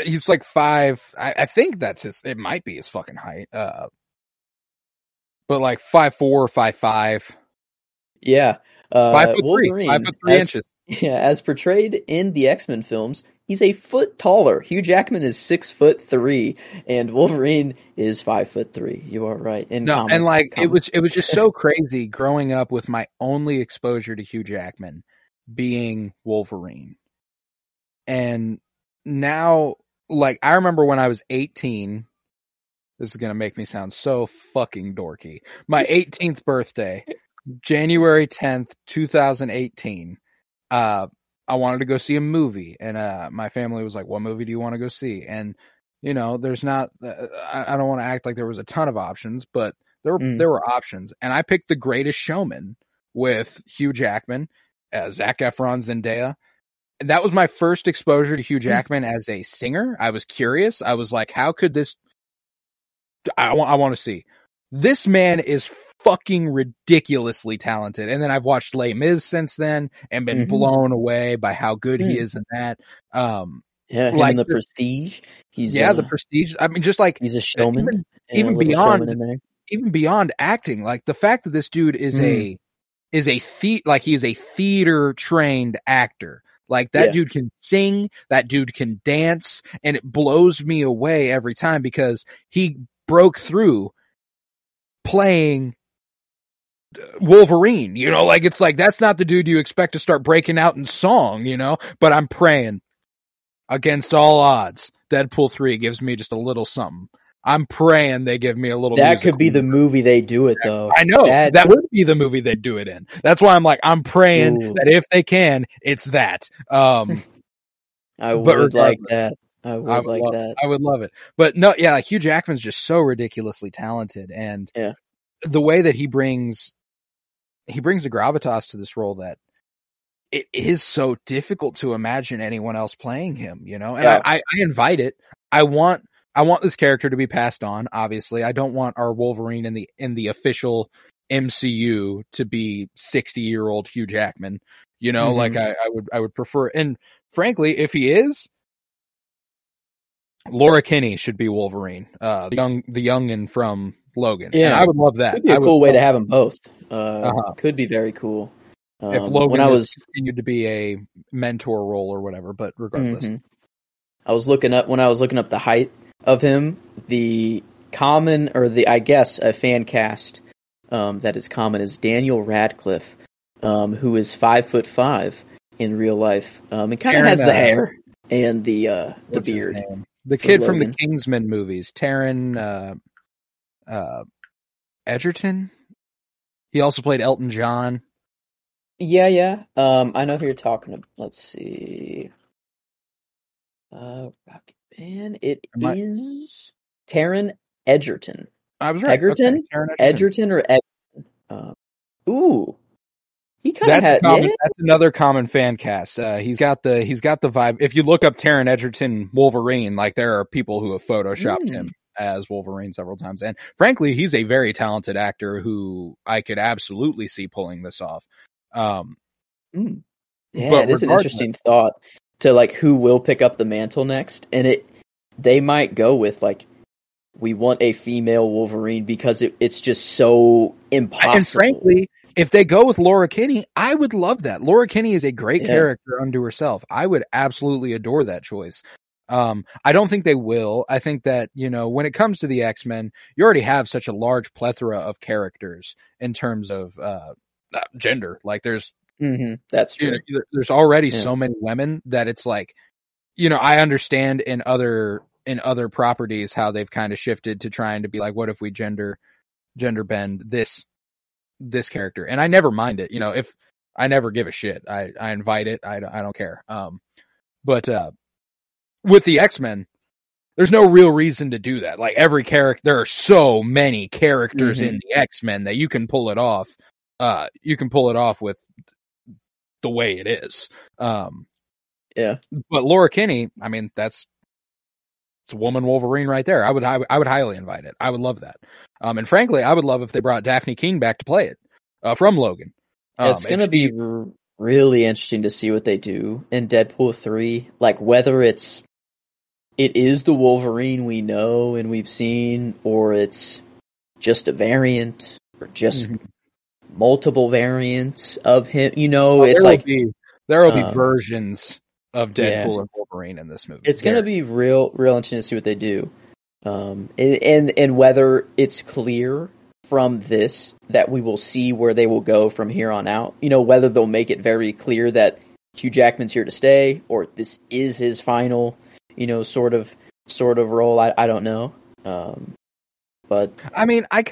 He's like five. I think that's it might be his fucking height. But like 5'4", 5'5". Yeah. 5'3" inches. Yeah, as portrayed in the X-Men films, he's a foot taller. Hugh Jackman is 6'3", and Wolverine is 5'3". You are right. It was just so crazy growing up with my only exposure to Hugh Jackman being Wolverine. And now, like, I remember when I was 18, this is going to make me sound so fucking dorky. My 18th birthday, January 10th, 2018, I wanted to go see a movie. And my family was like, what movie do you want to go see? And, you know, there's not, I don't want to act like there was a ton of options, but there were options. And I picked The Greatest Showman with Hugh Jackman, Zac Efron, Zendaya. And that was my first exposure to Hugh Jackman as a singer. I was curious. I was like, how could this... I want to see. This man is fucking ridiculously talented. And then I've watched Les Mis since then and been blown away by how good he is in that. Like The Prestige. He's The Prestige. I mean, just like he's a showman. Even beyond acting, like the fact that this dude is a theater trained actor. Like that dude can sing, that dude can dance, and it blows me away every time because he broke through playing Wolverine, you know, like it's like that's not the dude you expect to start breaking out in song, you know, but I'm praying against all odds. Deadpool 3 gives me just a little something. I'm praying they give me a little. That could be the movie they do it, though. I know that would be the movie they do it in. That's why I'm like, I'm praying that if they can, it's that. I would like that. I would love it. But no, yeah, like Hugh Jackman's just so ridiculously talented, and the way that he brings the gravitas to this role that it is so difficult to imagine anyone else playing him. You know, and I invite it. I want this character to be passed on, obviously. I don't want our Wolverine in the official MCU to be 60-year-old Hugh Jackman. You know, like I would prefer, and frankly, if he is, Laura Kinney should be Wolverine. The youngin from Logan. Yeah. And I would love that. It'd be a cool way to have them both. Could be very cool. If Logan continued to be a mentor role or whatever, but regardless. I was looking up the height of him, the common, or the I guess a fan cast that is common is Daniel Radcliffe, who is 5'5" in real life, and kind of has the hair and the beard. The kid from the Kingsman movies, Taron Egerton. He also played Elton John. Yeah. I know who you're talking about. Let's see. Rocket Man. It is Taron Egerton. I was right. Egerton? Okay, Taron Egerton. Ooh. He kind of that's another common fan cast. He's got the vibe. If you look up Taron Egerton Wolverine, like there are people who have photoshopped him as Wolverine several times. And frankly, he's a very talented actor who I could absolutely see pulling this off. Yeah, it is an interesting thought to like who will pick up the mantle next, and they might go with like, we want a female Wolverine because it's just so impossible. And frankly, if they go with Laura Kinney, I would love that. Laura Kinney is a great character unto herself. I would absolutely adore that choice. I don't think they will. I think that, when it comes to the X-Men, you already have such a large plethora of characters in terms of gender. Like there's that's true. There's already so many women that it's like, I understand in other properties how they've kind of shifted to trying to be like, what if we gender bend this character? And I never mind it. If I never give a shit, I invite it. I don't care. But with the X-Men, there's no real reason to do that. Like every character, there are so many characters in the X-Men that you can pull it off. You can pull it off with the way it is. But Laura Kinney, I mean, it's a woman Wolverine right there. I would highly invite it. I would love that. And frankly, I would love if they brought Daphne King back to play it from Logan. It's going to be really interesting to see what they do in Deadpool 3. Like whether it is the Wolverine we know and we've seen, or it's just a variant, or just multiple variants of him. There will be versions of Deadpool and Wolverine in this movie. It's going to be real interesting to see what they do. And whether it's clear from this that we will see where they will go from here on out. Whether they'll make it very clear that Hugh Jackman's here to stay, or this is his final, sort of role. I don't know. But I mean, I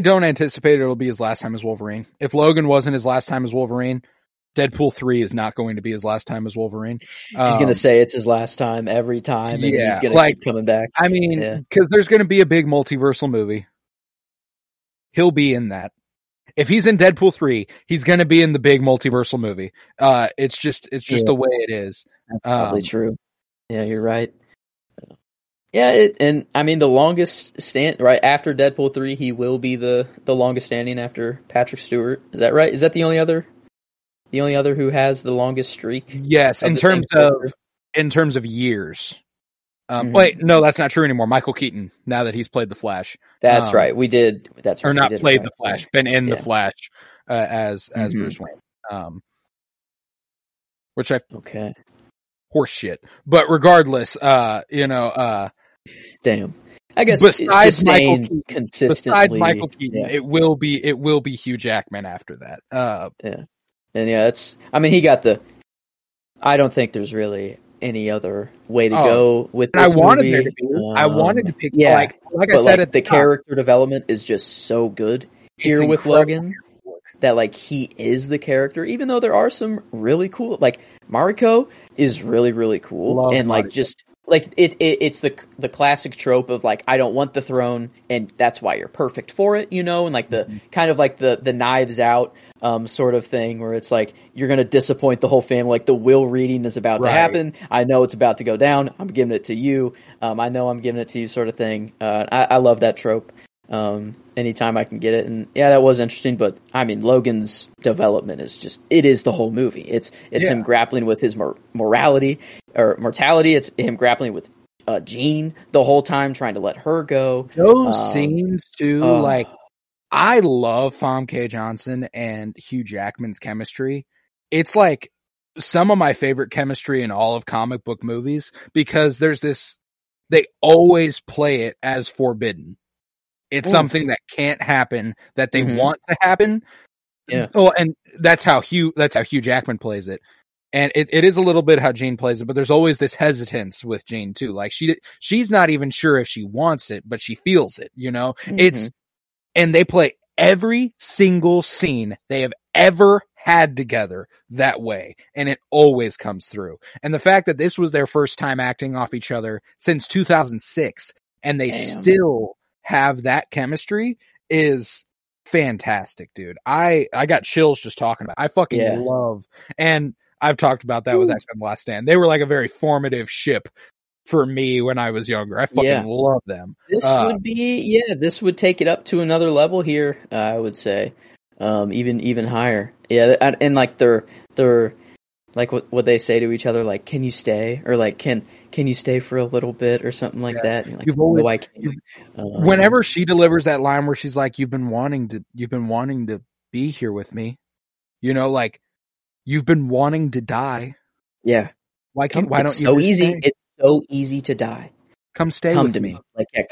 don't anticipate it'll be his last time as Wolverine. If Logan wasn't his last time as Wolverine, Deadpool 3 is not going to be his last time as Wolverine. He's going to say it's his last time every time, and he's going to keep coming back. I mean, because there's going to be a big multiversal movie. He'll be in that. If he's in Deadpool 3, he's going to be in the big multiversal movie. It's just the way it is. That's probably true. Yeah, you're right. Yeah, and I mean the longest stand right after Deadpool 3, he will be the longest standing after Patrick Stewart. Is that right? Is that the only other who has the longest streak? Yes, in terms of years. Wait, no, that's not true anymore. Michael Keaton, now that he's played the Flash. That's right. We did. That's right. Or not played the Flash, been in the Flash as Bruce Wayne. Horse shit. But regardless, damn. I guess besides Michael Keaton, it will be Hugh Jackman after that. I don't think there's really any other way to go with this. I wanted to pick, like I said, the character development is just so good here with Logan that like he is the character, even though there are some really cool, like Mariko is really, really cool. It's the classic trope of like, I don't want the throne and that's why you're perfect for it, and like the kind of like the Knives Out sort of thing where it's like you're going to disappoint the whole family. Like the will reading is about to happen. I know it's about to go down. I'm giving it to you. I know I'm giving it to you sort of thing. I love that trope. Anytime I can get it. And yeah, that was interesting, but I mean, Logan's development is just, it is the whole movie. It's him grappling with his morality or mortality. It's him grappling with, Jean the whole time, trying to let her go. Those scenes too, I love Famke Janssen and Hugh Jackman's chemistry. It's like some of my favorite chemistry in all of comic book movies because there's this they always play it as forbidden. It's something that can't happen that they want to happen. Yeah. Oh, and that's how Hugh Jackman plays it. And it is a little bit how Jean plays it, but there's always this hesitance with Jean too. Like she's not even sure if she wants it, but she feels it, you know? And they play every single scene they have ever had together that way. And it always comes through. And the fact that this was their first time acting off each other since 2006 and they still have that chemistry is fantastic, dude. I got chills just talking about it. I fucking love, and I've talked about that with X-Men the Last Stand. They were like a very formative ship for me when I was younger. I fucking love them. This would take it up to another level here, I would say. Even higher. Yeah, and like they're like what they say to each other, like, can you stay? Or like, can you stay for a little bit or something like that? And you're like, whenever she delivers that line where she's like, you've been wanting to be here with me, you know, like, you've been wanting to die. Yeah. It's so easy to die. Come stay with me. Like, yeah,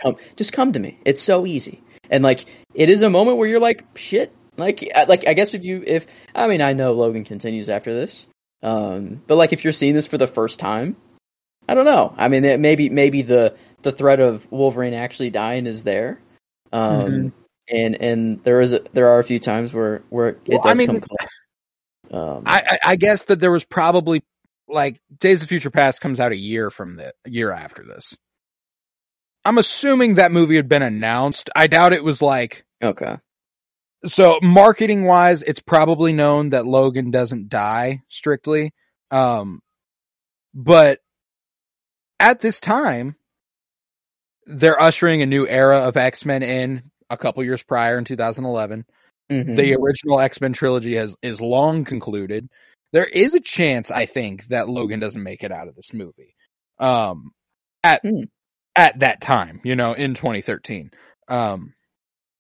come to me. It's so easy. And like, it is a moment where you're like, shit. Like, I guess I know Logan continues after this. But like, if you're seeing this for the first time, I don't know. I mean, maybe the threat of Wolverine actually dying is there. And there are a few times where it come close. I guess that there was probably like Days of Future Past comes out a year after this. I'm assuming that movie had been announced. I doubt it was like, okay. So marketing wise, it's probably known that Logan doesn't die strictly. But at this time, they're ushering a new era of X-Men in a couple years prior in 2011. The original X-Men trilogy is long concluded. There is a chance, I think, that Logan doesn't make it out of this movie. At that time, you know, in 2013.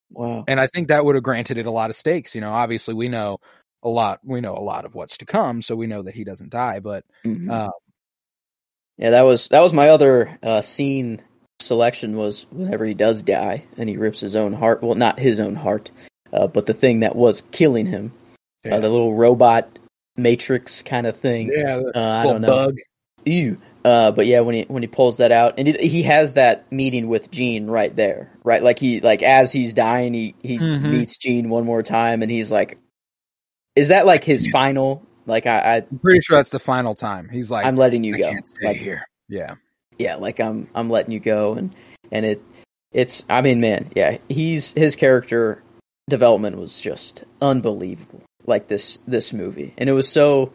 Wow. And I think that would have granted it a lot of stakes. You know, obviously we know a lot of what's to come, so we know that he doesn't die, but yeah, that was my other scene selection, was whenever he does die and he rips his own heart. Well, not his own heart. But the thing that was killing him, the little robot matrix kind of thing. Yeah, I don't know. Bug. Ew. But yeah, when he pulls that out, and he has that meeting with Jean right there, right? Like as he's dying, he meets Jean one more time, and he's like, "Is that like his final?" Like I'm pretty sure that's the final time. He's like, "I'm letting you go. I can't stay here." Yeah, yeah. Like I'm letting you go, and it's. I mean, man, yeah. His character development was just unbelievable, like this movie, and it was so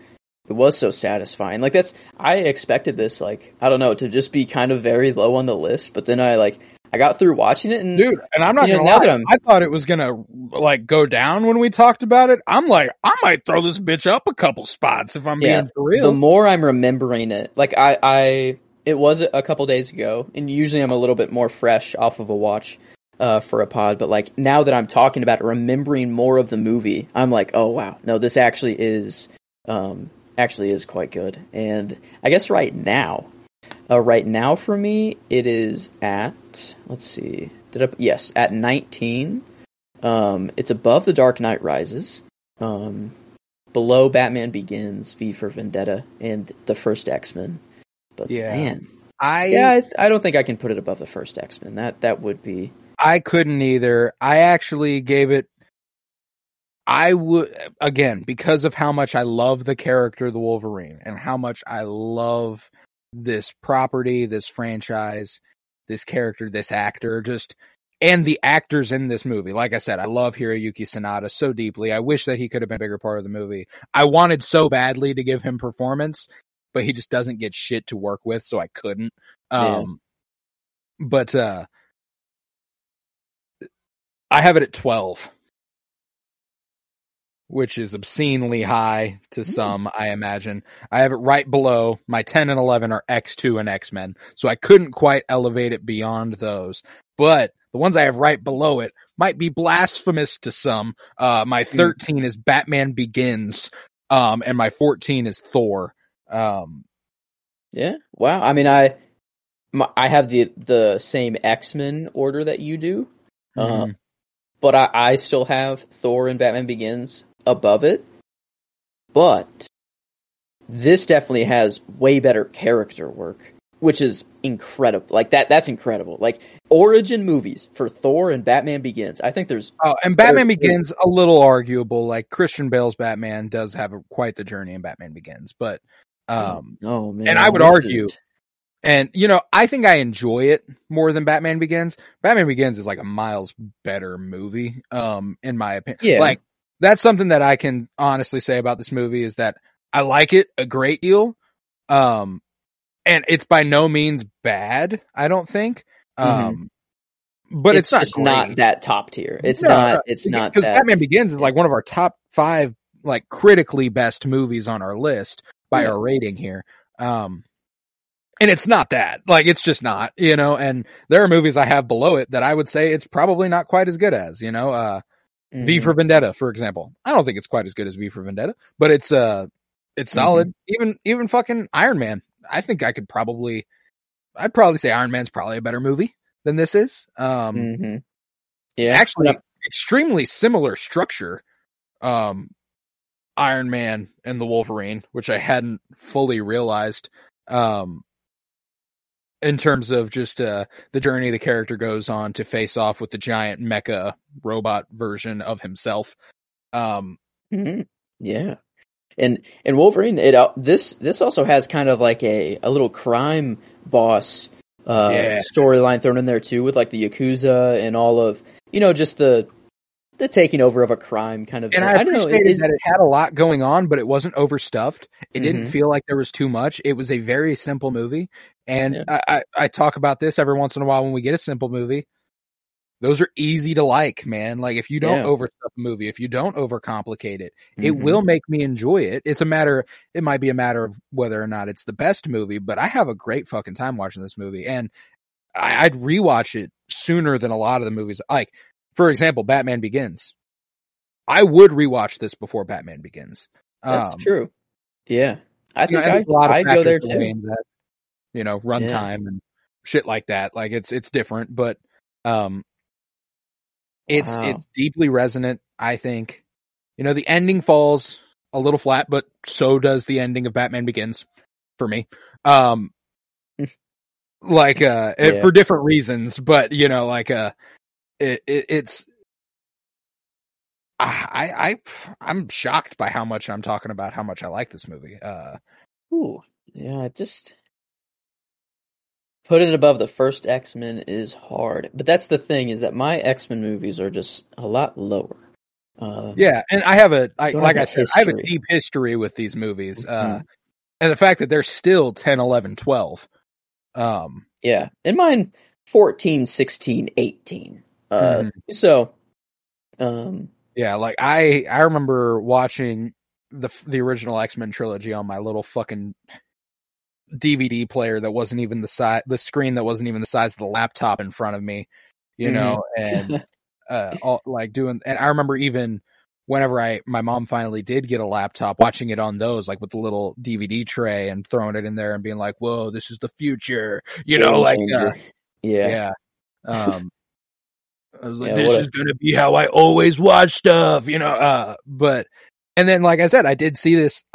satisfying. Like I expected this, like, I don't know, to just be kind of very low on the list, but then I got through watching it, and dude, and I'm not gonna lie, I thought it was gonna like go down when we talked about it. I'm like, I might throw this bitch up a couple spots if I'm being for real. The more I'm remembering it, like I it was a couple days ago, and usually I'm a little bit more fresh off of a watch. For a pod, but like now that I'm talking about it, remembering more of the movie, I'm like, oh wow, no, this actually is quite good. And I guess right now for me, it is at, let's see, at 19. It's above The Dark Knight Rises, below Batman Begins, V for Vendetta, and the first X-Men. But yeah, man, I don't think I can put it above the first X-Men. That would be. I couldn't either. I actually gave it. I would, again, because of how much I love the character of the Wolverine and how much I love this property, this franchise, this character, this actor, and the actors in this movie. Like I said, I love Hiroyuki Sanada so deeply. I wish that he could have been a bigger part of the movie. I wanted so badly to give him performance, but he just doesn't get shit to work with, so I couldn't. But I have it at 12, which is obscenely high to some, I imagine. I have it right below. My 10 and 11 are X2 and X-Men, so I couldn't quite elevate it beyond those. But the ones I have right below it might be blasphemous to some. My 13 is Batman Begins, and my 14 is Thor. Yeah, wow. I mean, I have the same X-Men order that you do, but I still have Thor and Batman Begins above it. But this definitely has way better character work, which is incredible. Like that's incredible. Like origin movies for Thor and Batman Begins. I think there's and Batman Begins a little arguable. Like Christian Bale's Batman does have quite the journey in Batman Begins, but and I would argue. And, you know, I think I enjoy it more than Batman Begins. Batman Begins is like a miles better movie, in my opinion. Yeah. Like, that's something that I can honestly say about this movie is that I like it a great deal. And it's by no means bad, I don't think. But it's not just great. Not that top tier. It's not, it's not that. Batman Begins is like one of our top 5, like critically best movies on our list by our rating here. And it's not that. Like, it's just not, you know, and there are movies I have below it that I would say it's probably not quite as good as, you know, V for Vendetta, for example. I don't think it's quite as good as V for Vendetta, but it's solid. Even fucking Iron Man. I think I could probably, I'd probably say Iron Man's probably a better movie than this is. Yeah. Actually, extremely similar structure. Iron Man and the Wolverine, which I hadn't fully realized. In terms of just the journey the character goes on to face off with the giant mecha robot version of himself. Yeah, and Wolverine. This also has kind of like a little crime boss storyline thrown in there too, with like the Yakuza and all of, you know, just the taking over of a crime kind of. And I appreciated that it had a lot going on, but it wasn't overstuffed. It didn't feel like there was too much. It was a very simple movie. And I talk about this every once in a while when we get a simple movie. Those are easy to like, man. Like if you don't overstuff a movie, if you don't overcomplicate it, it will make me enjoy it. It might be a matter of whether or not it's the best movie, but I have a great fucking time watching this movie. And I'd rewatch it sooner than a lot of the movies. Like, for example, Batman Begins. I would rewatch this before Batman Begins. That's true. Yeah. I think I'd go there too. That, you know, runtime and shit like that. Like it's different, but it's deeply resonant, I think. You know, the ending falls a little flat, but so does the ending of Batman Begins for me. For different reasons, but you know, like I'm shocked by how much I'm talking about how much I like this movie. Just put it above the first X-Men is hard, but that's the thing is that my X-Men movies are just a lot lower. And I have I have a deep history with these movies, and the fact that they're still 10, 11, 12. In mine 14, 16, 18. Like I remember watching the original X-Men trilogy on my little fucking DVD player that wasn't even the screen that wasn't even the size of the laptop in front of me, you know, and I remember even whenever my mom finally did get a laptop, watching it on those, like with the little DVD tray and throwing it in there and being like, "Whoa, this is the future," you know, I was like, this is going to be how I always watch stuff, you know, and then, like I said, I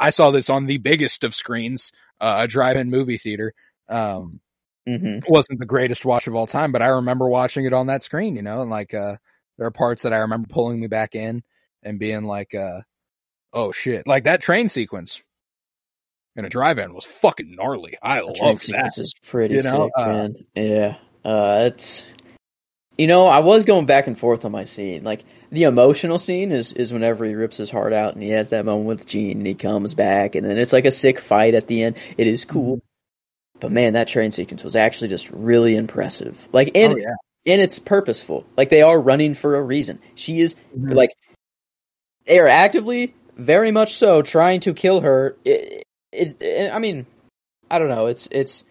saw this on the biggest of screens, a drive-in movie theater. It wasn't the greatest watch of all time, but I remember watching it on that screen, you know, and like, there are parts that I remember pulling me back in and being like, oh shit, like that train sequence in a drive-in was fucking gnarly. I love that. This is pretty sick, man. It's... You know, I was going back and forth on my scene. Like, the emotional scene is whenever he rips his heart out and he has that moment with Jean and he comes back and then it's like a sick fight at the end. It is cool. But man, that train sequence was actually just really impressive. Like, and it's purposeful. Like, they are running for a reason. She is, like, they are actively, very much so, trying to kill her. I mean, I don't know. It's that's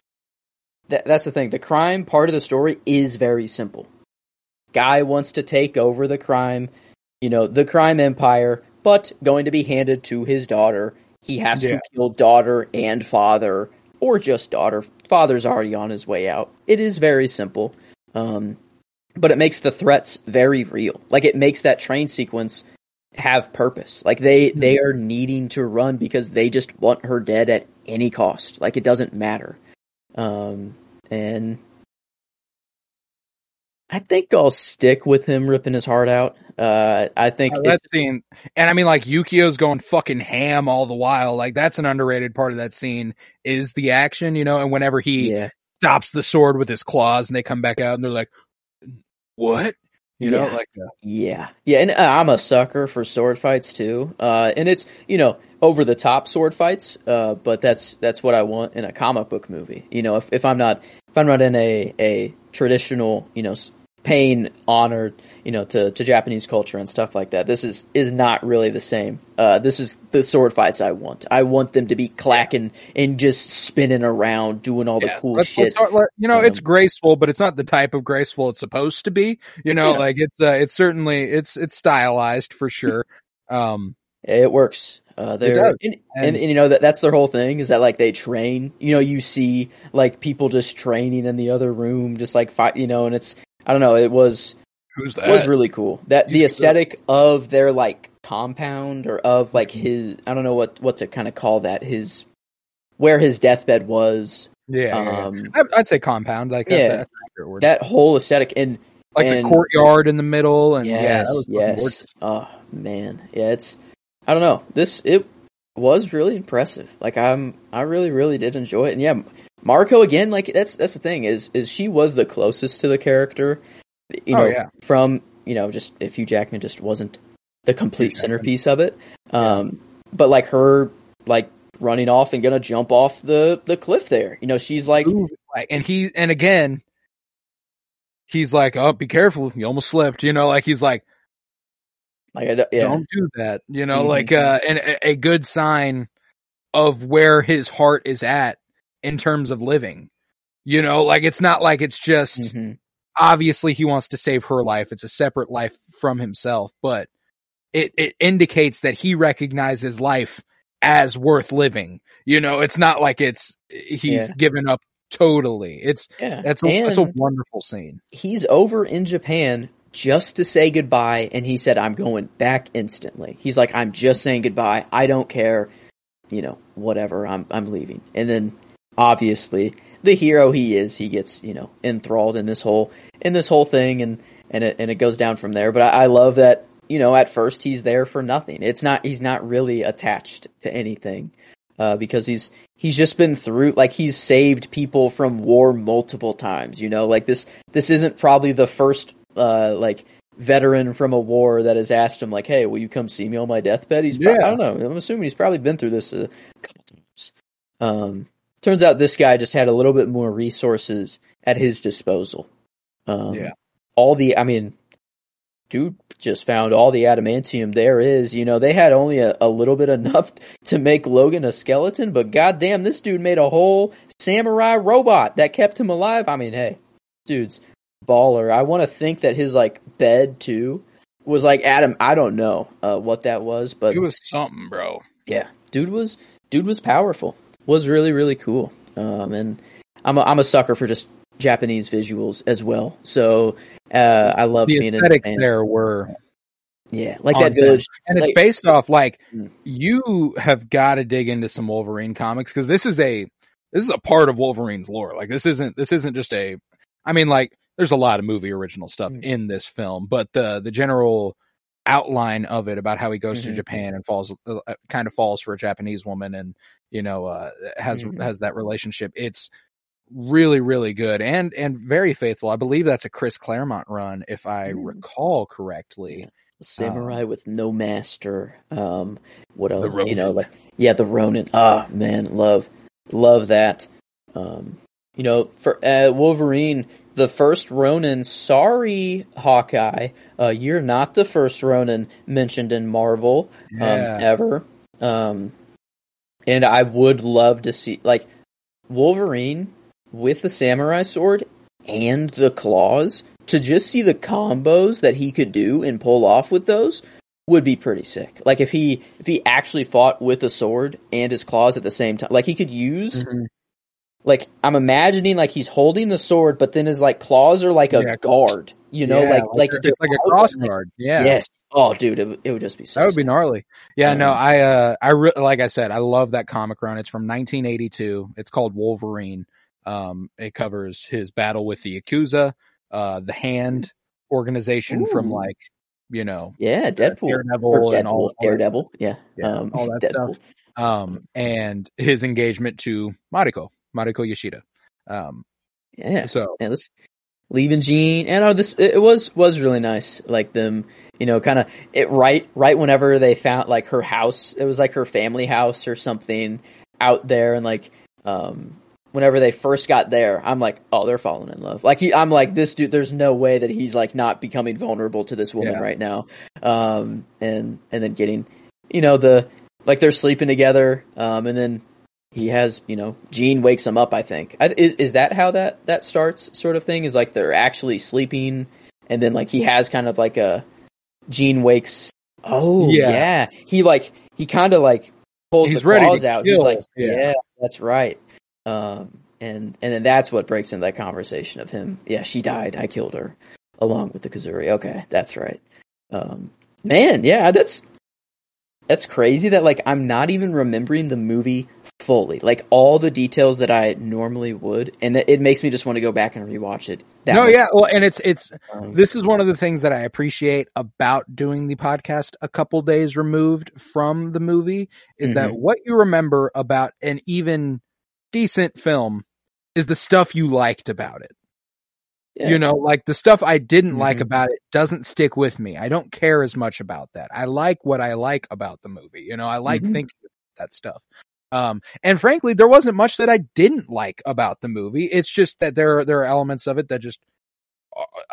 the thing. The crime part of the story is very simple. Guy wants to take over the crime, you know, the crime empire, but going to be handed to his daughter. He has to kill daughter and father, or just daughter. Father's already on his way out. It is very simple, but it makes the threats very real. Like, it makes that train sequence have purpose. Like, they are needing to run because they just want her dead at any cost. Like, it doesn't matter. And I think I'll stick with him ripping his heart out. I think that scene, and I mean, like, Yukio's going fucking ham all the while. Like, that's an underrated part of that scene is the action, you know. And whenever he stops the sword with his claws, and they come back out, and they're like, "What?" You know, like, yeah. And I'm a sucker for sword fights too. And it's, you know, over the top sword fights. But that's what I want in a comic book movie. You know, if I'm not in a traditional, you know, paying honor, you know, to Japanese culture and stuff like that, this is not really the same. This is the sword fights I want. I want them to be clacking and just spinning around, doing all the cool shit. It's graceful, but it's not the type of graceful it's supposed to be. You know, like, it's certainly it's stylized for sure. It works. And you know, that's their whole thing is that, like, they train, you know, you see, like, people just training in the other room, just like fight, you know, and it's, I don't know, it was really cool that the aesthetic of their, like, compound or of, like, his, I don't know what to kind of call that, his, where his deathbed was. I'd say compound, like, that's an accurate word. That whole aesthetic and like the courtyard in the middle and yes. Oh man. Yeah. It's, I don't know. It was really impressive. Like, I really, really did enjoy it. And yeah, Mariko again, like, that's the thing is she was the closest to the character, from, you know, just if Hugh Jackman just wasn't the complete centerpiece of it. But like her, like, running off and gonna jump off the cliff there, you know, she's like, ooh, and he's like, "Oh, be careful. You almost slipped," you know, like, he's like, "Don't do that," you know, like, and a good sign of where his heart is at in terms of living, you know, like, it's not like it's just, obviously he wants to save her life. It's a separate life from himself, but it indicates that he recognizes life as worth living. You know, it's not like he's given up totally. That's a wonderful scene. He's over in Japan just to say goodbye, and he said, "I'm going back instantly." He's like, "I'm just saying goodbye. I don't care, you know, whatever. I'm leaving." And then obviously the hero he is, he gets, you know, enthralled in this whole thing, and it goes down from there. But I love that, you know, at first he's there for nothing. It's not, he's not really attached to anything, because he's just been through, like, he's saved people from war multiple times, you know, like, this isn't probably the first like veteran from a war that has asked him, like, "Hey, will you come see me on my deathbed?" I don't know. I'm assuming he's probably been through this a couple times. Turns out this guy just had a little bit more resources at his disposal. Dude just found all the adamantium there is. You know, they had only a little bit enough to make Logan a skeleton, but goddamn, this dude made a whole samurai robot that kept him alive. I mean, hey, dudes. Baller. I want to think that his, like, bed too was like Adam. I don't know what that was, but it was something, bro. Yeah, dude was powerful. Was really, really cool. And I'm a sucker for just Japanese visuals as well. So I love the aesthetics there were. Yeah, like that village, and it's based off, like, you have got to dig into some Wolverine comics because this is a part of Wolverine's lore. Like, this isn't just a. I mean, like. There's a lot of movie original stuff in this film, but the general outline of it about how he goes to Japan and falls for a Japanese woman, and, you know, has that relationship. It's really, really good and very faithful. I believe that's a Chris Claremont run, if I recall correctly. Yeah. Samurai with no master. What else? You know, like, yeah, the Ronin. Ah, man, love that. You know, for Wolverine, the first Ronin, sorry, Hawkeye, you're not the first Ronin mentioned in Marvel ever. And I would love to see, like, Wolverine with the samurai sword and the claws, to just see the combos that he could do and pull off with those would be pretty sick. Like, if he actually fought with a sword and his claws at the same time, like, he could use like, I'm imagining, like, he's holding the sword, but then his, like, claws are like a guard, you know, it's like a cross guard. Yeah. Yes. Oh, dude, it would just be so. That would be gnarly. Yeah, no, like I said, I love that comic run. It's from 1982. It's called Wolverine. It covers his battle with the Yakuza, the Hand organization from, like, you know, Deadpool, Daredevil, all that Deadpool stuff. And his engagement to Mariko Yoshida. So leaving Jean, and it was really nice. Like them, you know, kind of it right whenever they found like her house, it was like her family house or something out there, and like whenever they first got there, I'm like, oh, they're falling in love. Like I'm like, this dude, there's no way that he's like not becoming vulnerable to this woman right now. And then getting, you know, the like they're sleeping together, and then he has, you know, Jean wakes him up, I think. Is that how that starts, sort of thing? Is like they're actually sleeping, and then like he has kind of like a Jean wakes. Oh yeah, he kind of like pulls the claws out. He's like, yeah, that's right. And then that's what breaks into that conversation of him. Yeah, she died. I killed her along with the Kazuri. Okay, that's right. Man, yeah, that's crazy that like I'm not even remembering the movie fully, like all the details that I normally would, and it makes me just want to go back and rewatch it. Well, and it's this is one of the things that I appreciate about doing the podcast a couple days removed from the movie is that what you remember about an even decent film is the stuff you liked about it. You know, like the stuff I didn't like about it doesn't stick with me. I don't care as much about that. I like what I like about the movie. You know, I like thinking about that stuff. And frankly, there wasn't much that I didn't like about the movie. It's just that there are elements of it that just,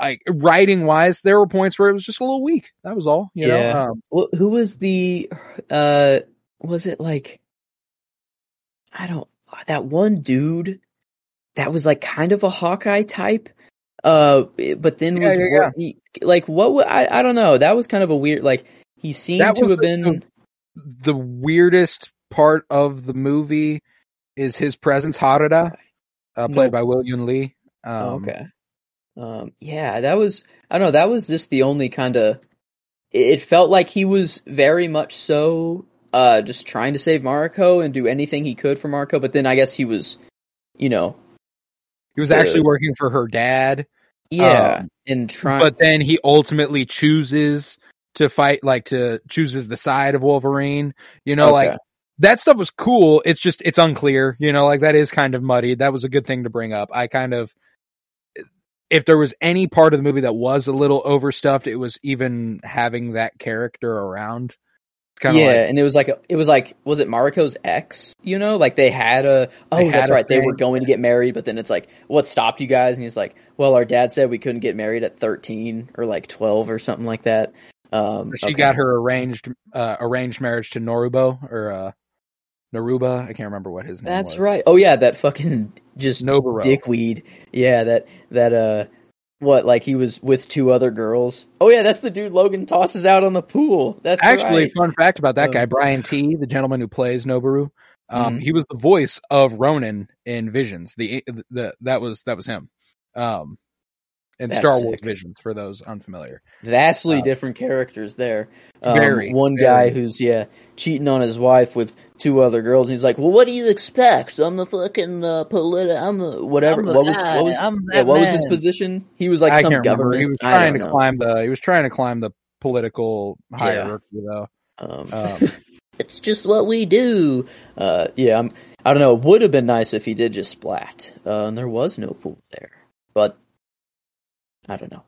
like, writing wise, there were points where it was just a little weak. That was all, you know? Well, who was the, was it like, that one dude that was like kind of a Hawkeye type, but then he, like, what I don't know. That was kind of a weird, like, he seemed to have been the weirdest part of the movie is his presence. Harada, played by Will Yun Lee. That was, I don't know. That was just the only kind of, it felt like he was very much so just trying to save Mariko and do anything he could for Mariko, but then I guess he was, you know, he was actually working for her dad, and trying. But then he ultimately chooses to fight, like chooses the side of Wolverine. You know, like that stuff was cool. It's just it's unclear. You know, like that is kind of muddy. That was a good thing to bring up. I kind of, if there was any part of the movie that was a little overstuffed, it was even having that character around. And it was like, was it Mariko's ex? You know, like they had a, that's right, they were going to get married, but then it's like, what stopped you guys? And he's like, well, our dad said we couldn't get married at 13 or like 12 or something like that. So she got her arranged marriage to Norubo or Naruba. I can't remember what his name was. That's right. Oh yeah, that fucking just Noburu dickweed. Yeah, what, like he was with two other girls? Oh yeah, that's the dude Logan tosses out on the pool. That's actually fun fact about that guy, Brian T, the gentleman who plays Noburu. He was the voice of Ronin in Visions. That was him. In that's Star Wars sick. Visions, for those unfamiliar. Vastly different characters there. Very. Guy who's cheating on his wife with two other girls, and he's like, "Well, what do you expect? I'm the fucking I'm the whatever. What was his position? He was like some government. He was trying to climb the. He was trying to climb the political hierarchy, though. It's just what we do. I don't know. It would have been nice if he did just splat, and there was no pool there, but. I don't know.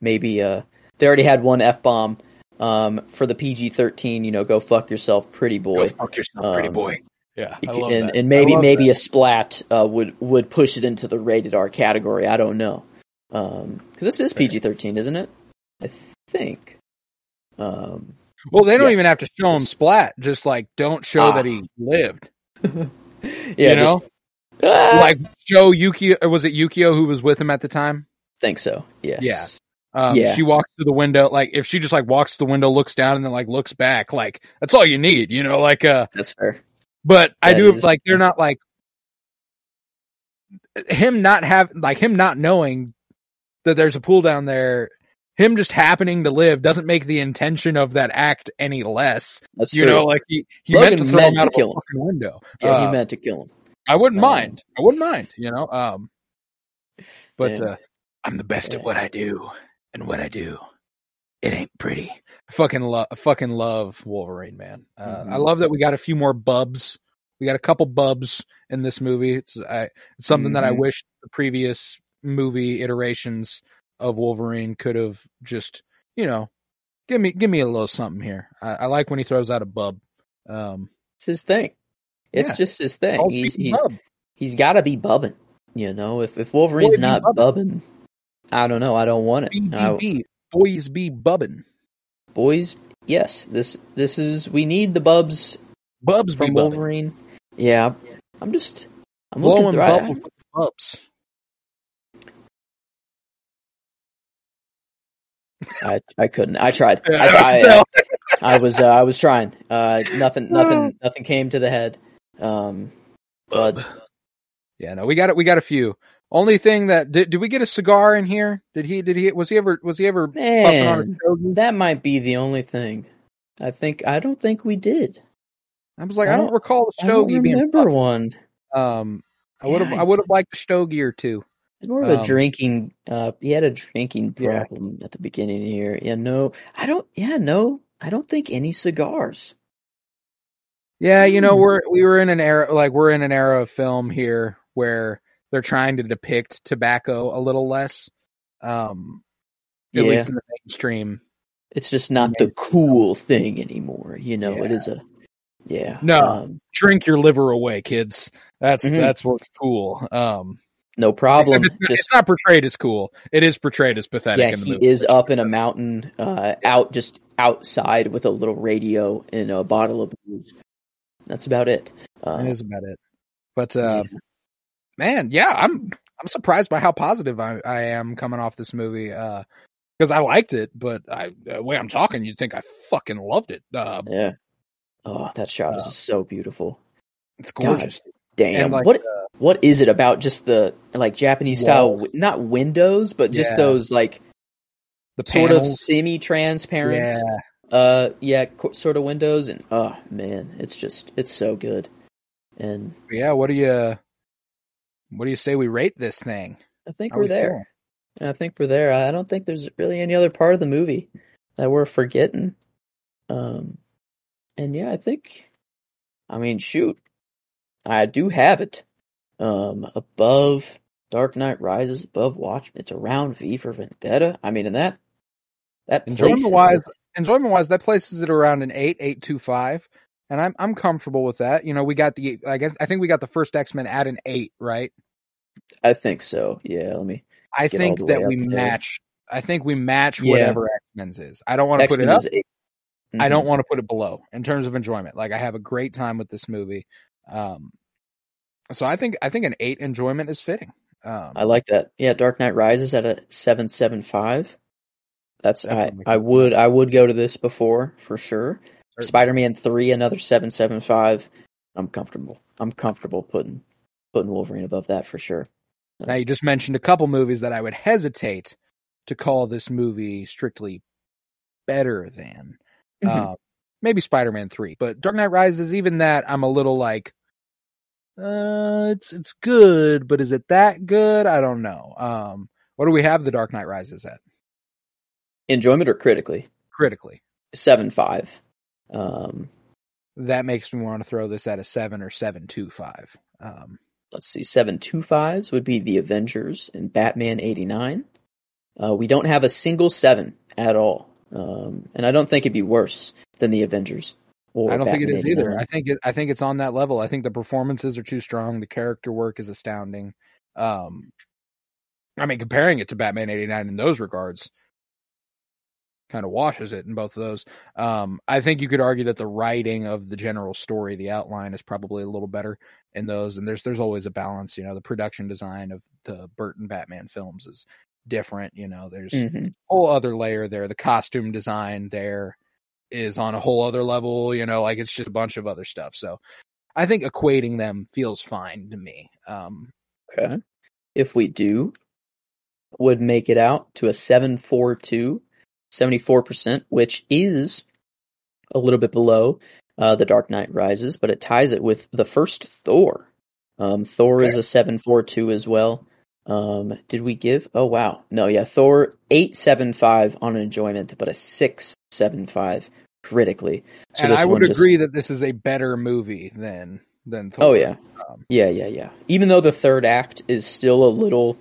Maybe they already had one F-bomb for the PG-13, you know, go fuck yourself, pretty boy. Go fuck yourself, pretty boy. Yeah, I love that. And maybe a splat would push it into the rated R category. I don't know. Because this is PG-13, isn't it? I think. Well, they don't even have to show him splat. Just, like, don't show that he lived. You know? Like, show Yukio. Was it Yukio who was with him at the time? Think so. Yes. Yeah. She walks through the window. Like if she just like walks to the window, looks down, and then like looks back, like that's all you need, you know. Like that's her. But I do like they're not like him not knowing that there's a pool down there, him just happening to live doesn't make the intention of that act any less. That's true. Know, like he meant to throw him out of a fucking window. Yeah, he meant to kill him. I wouldn't mind. I wouldn't mind, you know. But I'm the best at what I do, and what I do, it ain't pretty. Fucking love Wolverine, man. I love that we got a few more bubs. We got a couple bubs in this movie. It's something that I wish the previous movie iterations of Wolverine could have just, you know, give me a little something here. I like when he throws out a bub. It's his thing. It's just his thing. He's got to be bubbing. You know, if Wolverine's not bubbing, I don't know. I don't want it. Boys be bubbing. Boys, yes. This is, we need the bubs. Bubs from Wolverine. Bubbing. Yeah, I'm looking through bubs. I couldn't. I tried. I was trying. Nothing came to the head. But yeah, no, we got a few. Only thing that did we get a cigar in here? Was he ever puffing on a Shogun? That might be the only thing. I don't think we did. I was like, I don't recall a Stogie being. Remember one. I would have liked a Stogie or two. It's more of a drinking. He had a drinking problem at the beginning here. Yeah, no, I don't. Yeah, no, I don't think any cigars. Yeah, you know, we were in an era of film here where they're trying to depict tobacco a little less, at least in the mainstream. It's just not the cool thing anymore. You know, it is a. Yeah. No. Drink your liver away, kids. That's what's cool. No problem. It's not portrayed as cool. It is portrayed as pathetic. Yeah, in the movie. He is up in a mountain, outside with a little radio and a bottle of booze. That's about it. That is about it. But I'm surprised by how positive I am coming off this movie. Because I liked it, but the way I'm talking, you'd think I fucking loved it. Oh, that shot is just so beautiful. It's gorgeous. God damn. And what is it about just the Japanese style, not windows, but just those the sort panels. Of semi-transparent, sort of windows, and oh man, it's so good. And what do you say we rate this thing? I think we're there. I think we're there. I don't think there's really any other part of the movie that we're forgetting. And yeah, I do have it above Dark Knight Rises, above Watchmen. It's around V for Vendetta. I mean, in that enjoyment-wise, that places it around an 8.825, and I'm comfortable with that. You know, we got I think we got the first X-Men at an 8, right? I think so. Yeah, I think we match whatever X-Men's is. I don't want to put it up. Mm-hmm. I don't want to put it below in terms of enjoyment. I have a great time with this movie. So I think an 8 enjoyment is fitting. I like that. Yeah. Dark Knight Rises at a 7.75. That's, I would go to this before for sure. Certainly. Spider-Man 3, another 7.75. I'm comfortable putting Wolverine above that for sure. Now you just mentioned a couple movies that I would hesitate to call this movie strictly better than. Maybe Spider-Man 3, but Dark Knight Rises, even that, I'm a little it's good, but is it that good? I don't know. What do we have the Dark Knight Rises at? Enjoyment or critically? Critically. 7.5. That makes me want to throw this at a 7 or 7.25. Let's see, 7.25s would be The Avengers and Batman 89. We don't have a single 7 at all. And I don't think it'd be worse than the Avengers. I don't think it is either. I think it's on that level. I think the performances are too strong. The character work is astounding. I mean, comparing it to Batman 89 in those regards kind of washes it in both of those. I think you could argue that the writing of the general story, the outline, is probably a little better in those. And there's always a balance. You know, the production design of the Burton Batman films is different. You know, there's a whole other layer there. The costume design there is on a whole other level, you know, it's just a bunch of other stuff. So I think equating them feels fine to me. Okay. if we do, would make it out to a 742, 74%, which is a little bit below The Dark Knight Rises, but it ties it with the first Thor. Thor is a 742 as well. Did we give? Oh, wow. No, yeah, Thor 875 on enjoyment, but a 675 critically. So and I would agree that this is a better movie than Thor. Oh, yeah. Yeah. Even though the third act is still a little,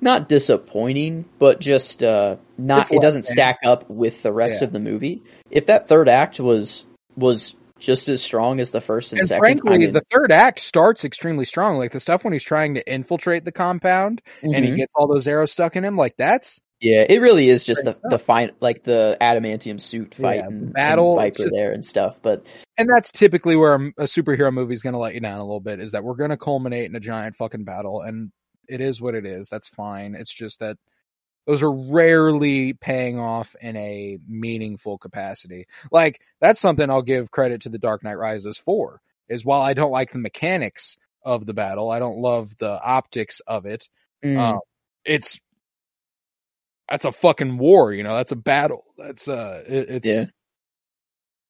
not disappointing, but just it doesn't stack up with the rest of the movie. If that third act was just as strong as the first and second. Frankly, the third act starts extremely strong. Like the stuff when he's trying to infiltrate the compound and he gets all those arrows stuck in him. Like that's it really is just the fight, like the adamantium suit fight and battle and Viper there and stuff. But and that's typically where a superhero movie is going to let you down a little bit. Is that we're going to culminate in a giant fucking battle, and it is what it is. That's fine. It's just that those are rarely paying off in a meaningful capacity. Like, that's something I'll give credit to The Dark Knight Rises for, is while I don't like the mechanics of the battle, I don't love the optics of it, that's a fucking war, you know, that's a battle. That's, it's...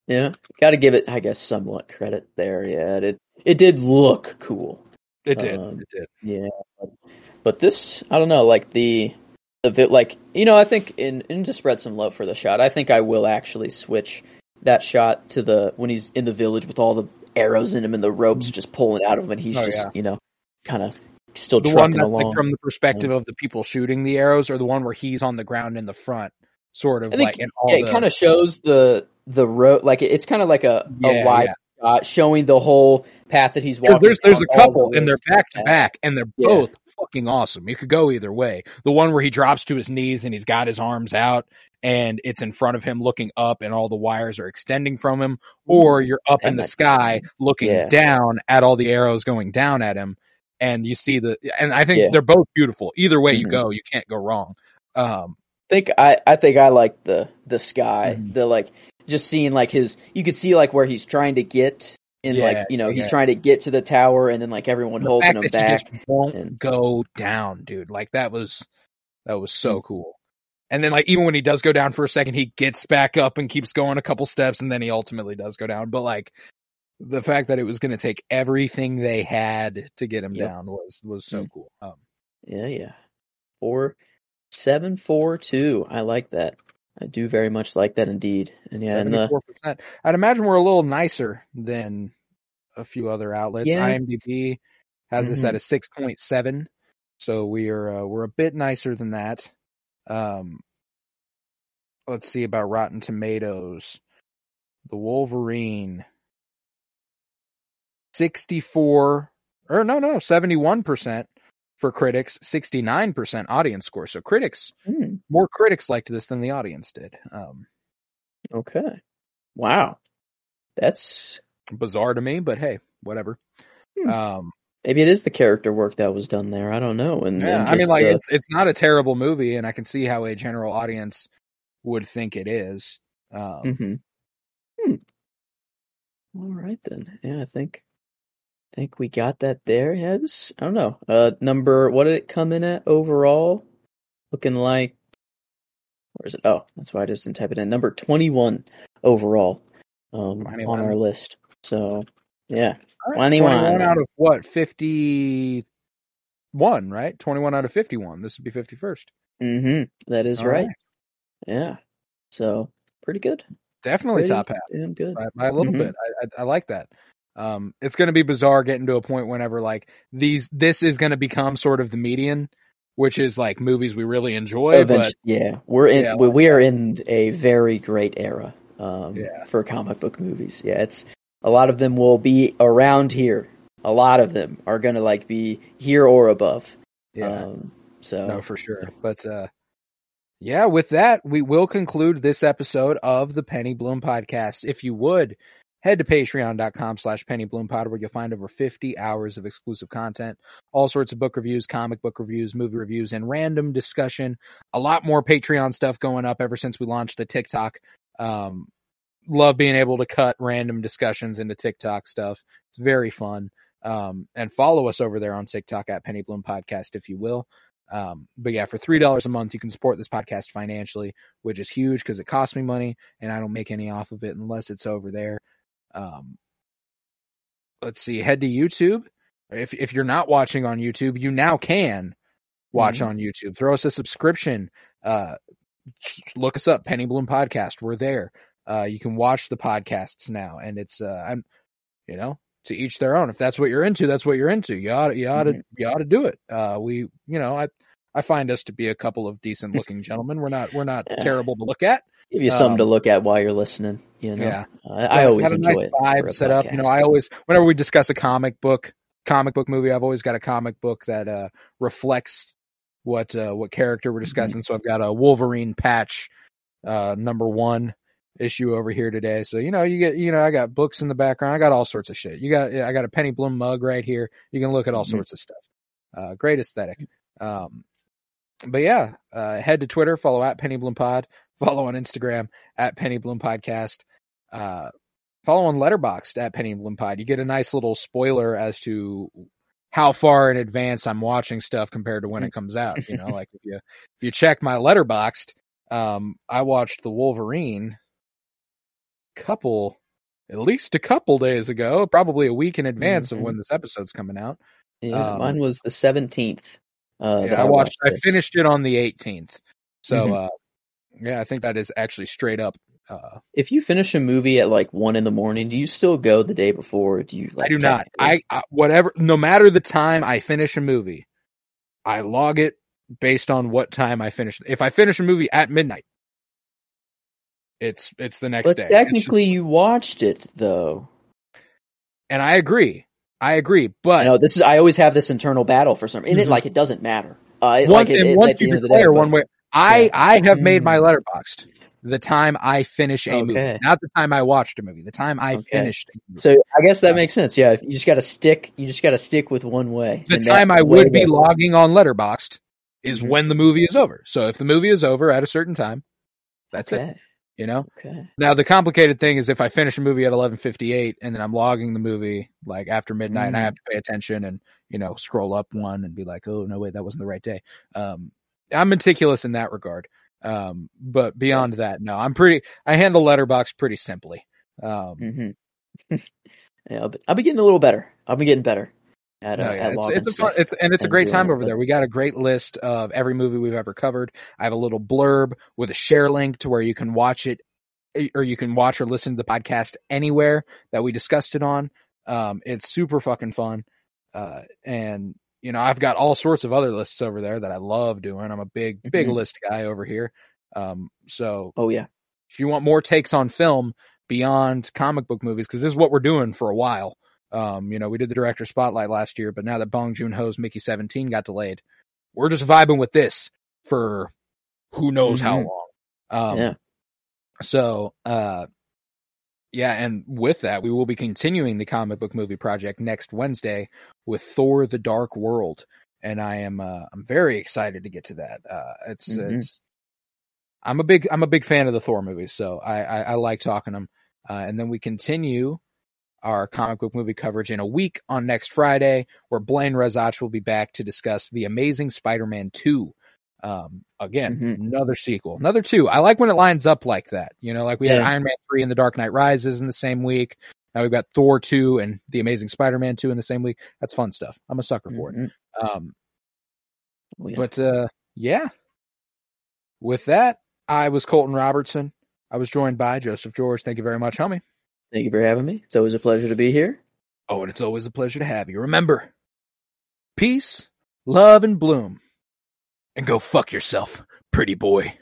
Yeah, gotta give it, I guess, somewhat credit there, It did look cool. It did. Yeah, but this, I don't know, like the... Of it, like, you know, I think in to spread some love for the shot, I think I will actually switch that shot to the when he's in the village with all the arrows in him and the ropes just pulling out of him, and he's you know, kind of still the trucking one that's along. Like from the perspective of the people shooting the arrows, or the one where he's on the ground in the front, sort of. I think, like, and all it kind of shows the road, like it's kind of like a wide shot showing the whole path that he's walking. There's a couple, and they're back to back, and they're both fucking awesome. You could go either way. The one where he drops to his knees and he's got his arms out and it's in front of him looking up and all the wires are extending from him, or you're up in the sky looking down at all the arrows going down at him, and you see and I think they're both beautiful. Either way you go, you can't go wrong. I think I like the sky. The like just seeing like his, you could see like where he's trying to get. And like, you know, he's trying to get to the tower, and then like everyone holding him back. He just won't go down, dude. Like that was so cool. And then like even when he does go down for a second, he gets back up and keeps going a couple steps, and then he ultimately does go down. But like the fact that it was going to take everything they had to get him down was so cool. 4.742. I like that. I do very much like that indeed. And 74%. I'd imagine we're a little nicer than a few other outlets. Yeah. IMDb has this at a 6.7, so we're a bit nicer than that. Let's see about Rotten Tomatoes. The Wolverine 71% for critics, 69% audience score. So critics, more critics liked this than the audience did. Okay. Wow. That's bizarre to me, but hey, whatever. Maybe it is the character work that was done there. I don't know. And I mean, like it's not a terrible movie, and I can see how a general audience would think it is. All right then. Yeah, I think we got that there. Yeah, I don't know. What did it come in at overall? Looking like, where is it? Oh, that's why I just didn't type it in. Number 21 overall on our list. So, yeah. Right. 21 out of what? 51, right? 21 out of 51. This would be 51st. That is right. Yeah. So, pretty good. Definitely top half. Damn good. By a little bit. I like that. It's going to be bizarre getting to a point whenever like this is going to become sort of the median, which is like movies we really enjoy. We are in a very great era for comic book movies. Yeah, it's a lot of them will be around here. A lot of them are going to like be here or above. Yeah. So no, for sure. But yeah, with that we will conclude this episode of the Penny Bloom Podcast. If you would, head to patreon.com/PennyBloomPod, where you'll find over 50 hours of exclusive content, all sorts of book reviews, comic book reviews, movie reviews, and random discussion. A lot more Patreon stuff going up ever since we launched the TikTok. Love being able to cut random discussions into TikTok stuff. It's very fun. And follow us over there on TikTok at Penny Bloom Podcast, if you will. But yeah, for $3 a month, you can support this podcast financially, which is huge because it costs me money and I don't make any off of it unless it's over there. Let's see, head to YouTube. If you're not watching on YouTube, you now can watch on YouTube. Throw us a subscription. Look us up, Penny Bloom Podcast. We're there. You can watch the podcasts now, and it's to each their own. If that's what you're into, that's what you're into. You ought to do it. I find us to be a couple of decent looking gentlemen. We're not terrible to look at. Give you something to look at while you're listening. I always enjoy nice it. Vibe set podcast. Up. I always, whenever we discuss a comic book movie, I've always got a comic book that reflects what character we're discussing. So I've got a Wolverine patch #1 issue over here today. So I got books in the background. I got all sorts of shit. I got a Penny Bloom mug right here. You can look at all sorts of stuff. Great aesthetic. Head to Twitter, follow at Penny Bloom Pod. Follow on Instagram at Penny Bloom Podcast. Follow on Letterboxd at Penny Bloom Pod. You get a nice little spoiler as to how far in advance I'm watching stuff compared to when it comes out. Like if you check my Letterboxd, I watched The Wolverine at least a couple days ago, probably a week in advance of when this episode's coming out. Yeah, mine was the 17th. I finished it on the 18th. So, I think that is actually straight up. If you finish a movie at 1 a.m, do you still go the day before? Do you? I do not. No matter the time I finish a movie, I log it based on what time I finish. If I finish a movie at midnight, it's the next day. Technically, you watched it though, and I agree. But no, I always have this internal battle for some. It doesn't matter. I have made my Letterboxd the time I finish a movie, not the time I watched a movie, the time I finished a movie. So I guess that makes sense. Yeah. You just got to stick with one way. The time I would be logging on Letterboxd is when the movie is over. So if the movie is over at a certain time, that's it. Now the complicated thing is if I finish a movie at 11:58 and then I'm logging the movie after midnight, I have to pay attention and, scroll up one and be like, oh no, wait, that wasn't the right day. I'm meticulous in that regard. But beyond that, no, I handle Letterboxd pretty simply. Yeah, but I've been getting a little better. I've been getting better at it's a great time over there. We got a great list of every movie we've ever covered. I have a little blurb with a share link to where you can watch it, or you can watch or listen to the podcast anywhere that we discussed it on. It's super fucking fun. And I've got all sorts of other lists over there that I love doing. I'm a big list guy over here. If you want more takes on film beyond comic book movies, because this is what we're doing for a while. We did the director spotlight last year, but now that Bong Joon-ho's Mickey 17 got delayed, we're just vibing with this for who knows how long. And with that, we will be continuing the comic book movie project next Wednesday with Thor: The Dark World, and I am I'm very excited to get to that. I'm a big fan of the Thor movies, so I like talking them. And then we continue our comic book movie coverage in a week on next Friday, where Blaine Rezach will be back to discuss The Amazing Spider-Man 2. Another sequel, another two. I like when it lines up like that, we had Iron Man 3 and The Dark Knight Rises in the same week. Now we've got Thor 2 and The Amazing Spider-Man 2 in the same week. That's fun stuff. I'm a sucker for it. With that, I was Colton Robertson. I was joined by Joseph George. Thank you very much, homie. Thank you for having me. It's always a pleasure to be here. Oh, and it's always a pleasure to have you. Remember, peace, love, and bloom. And go fuck yourself, pretty boy.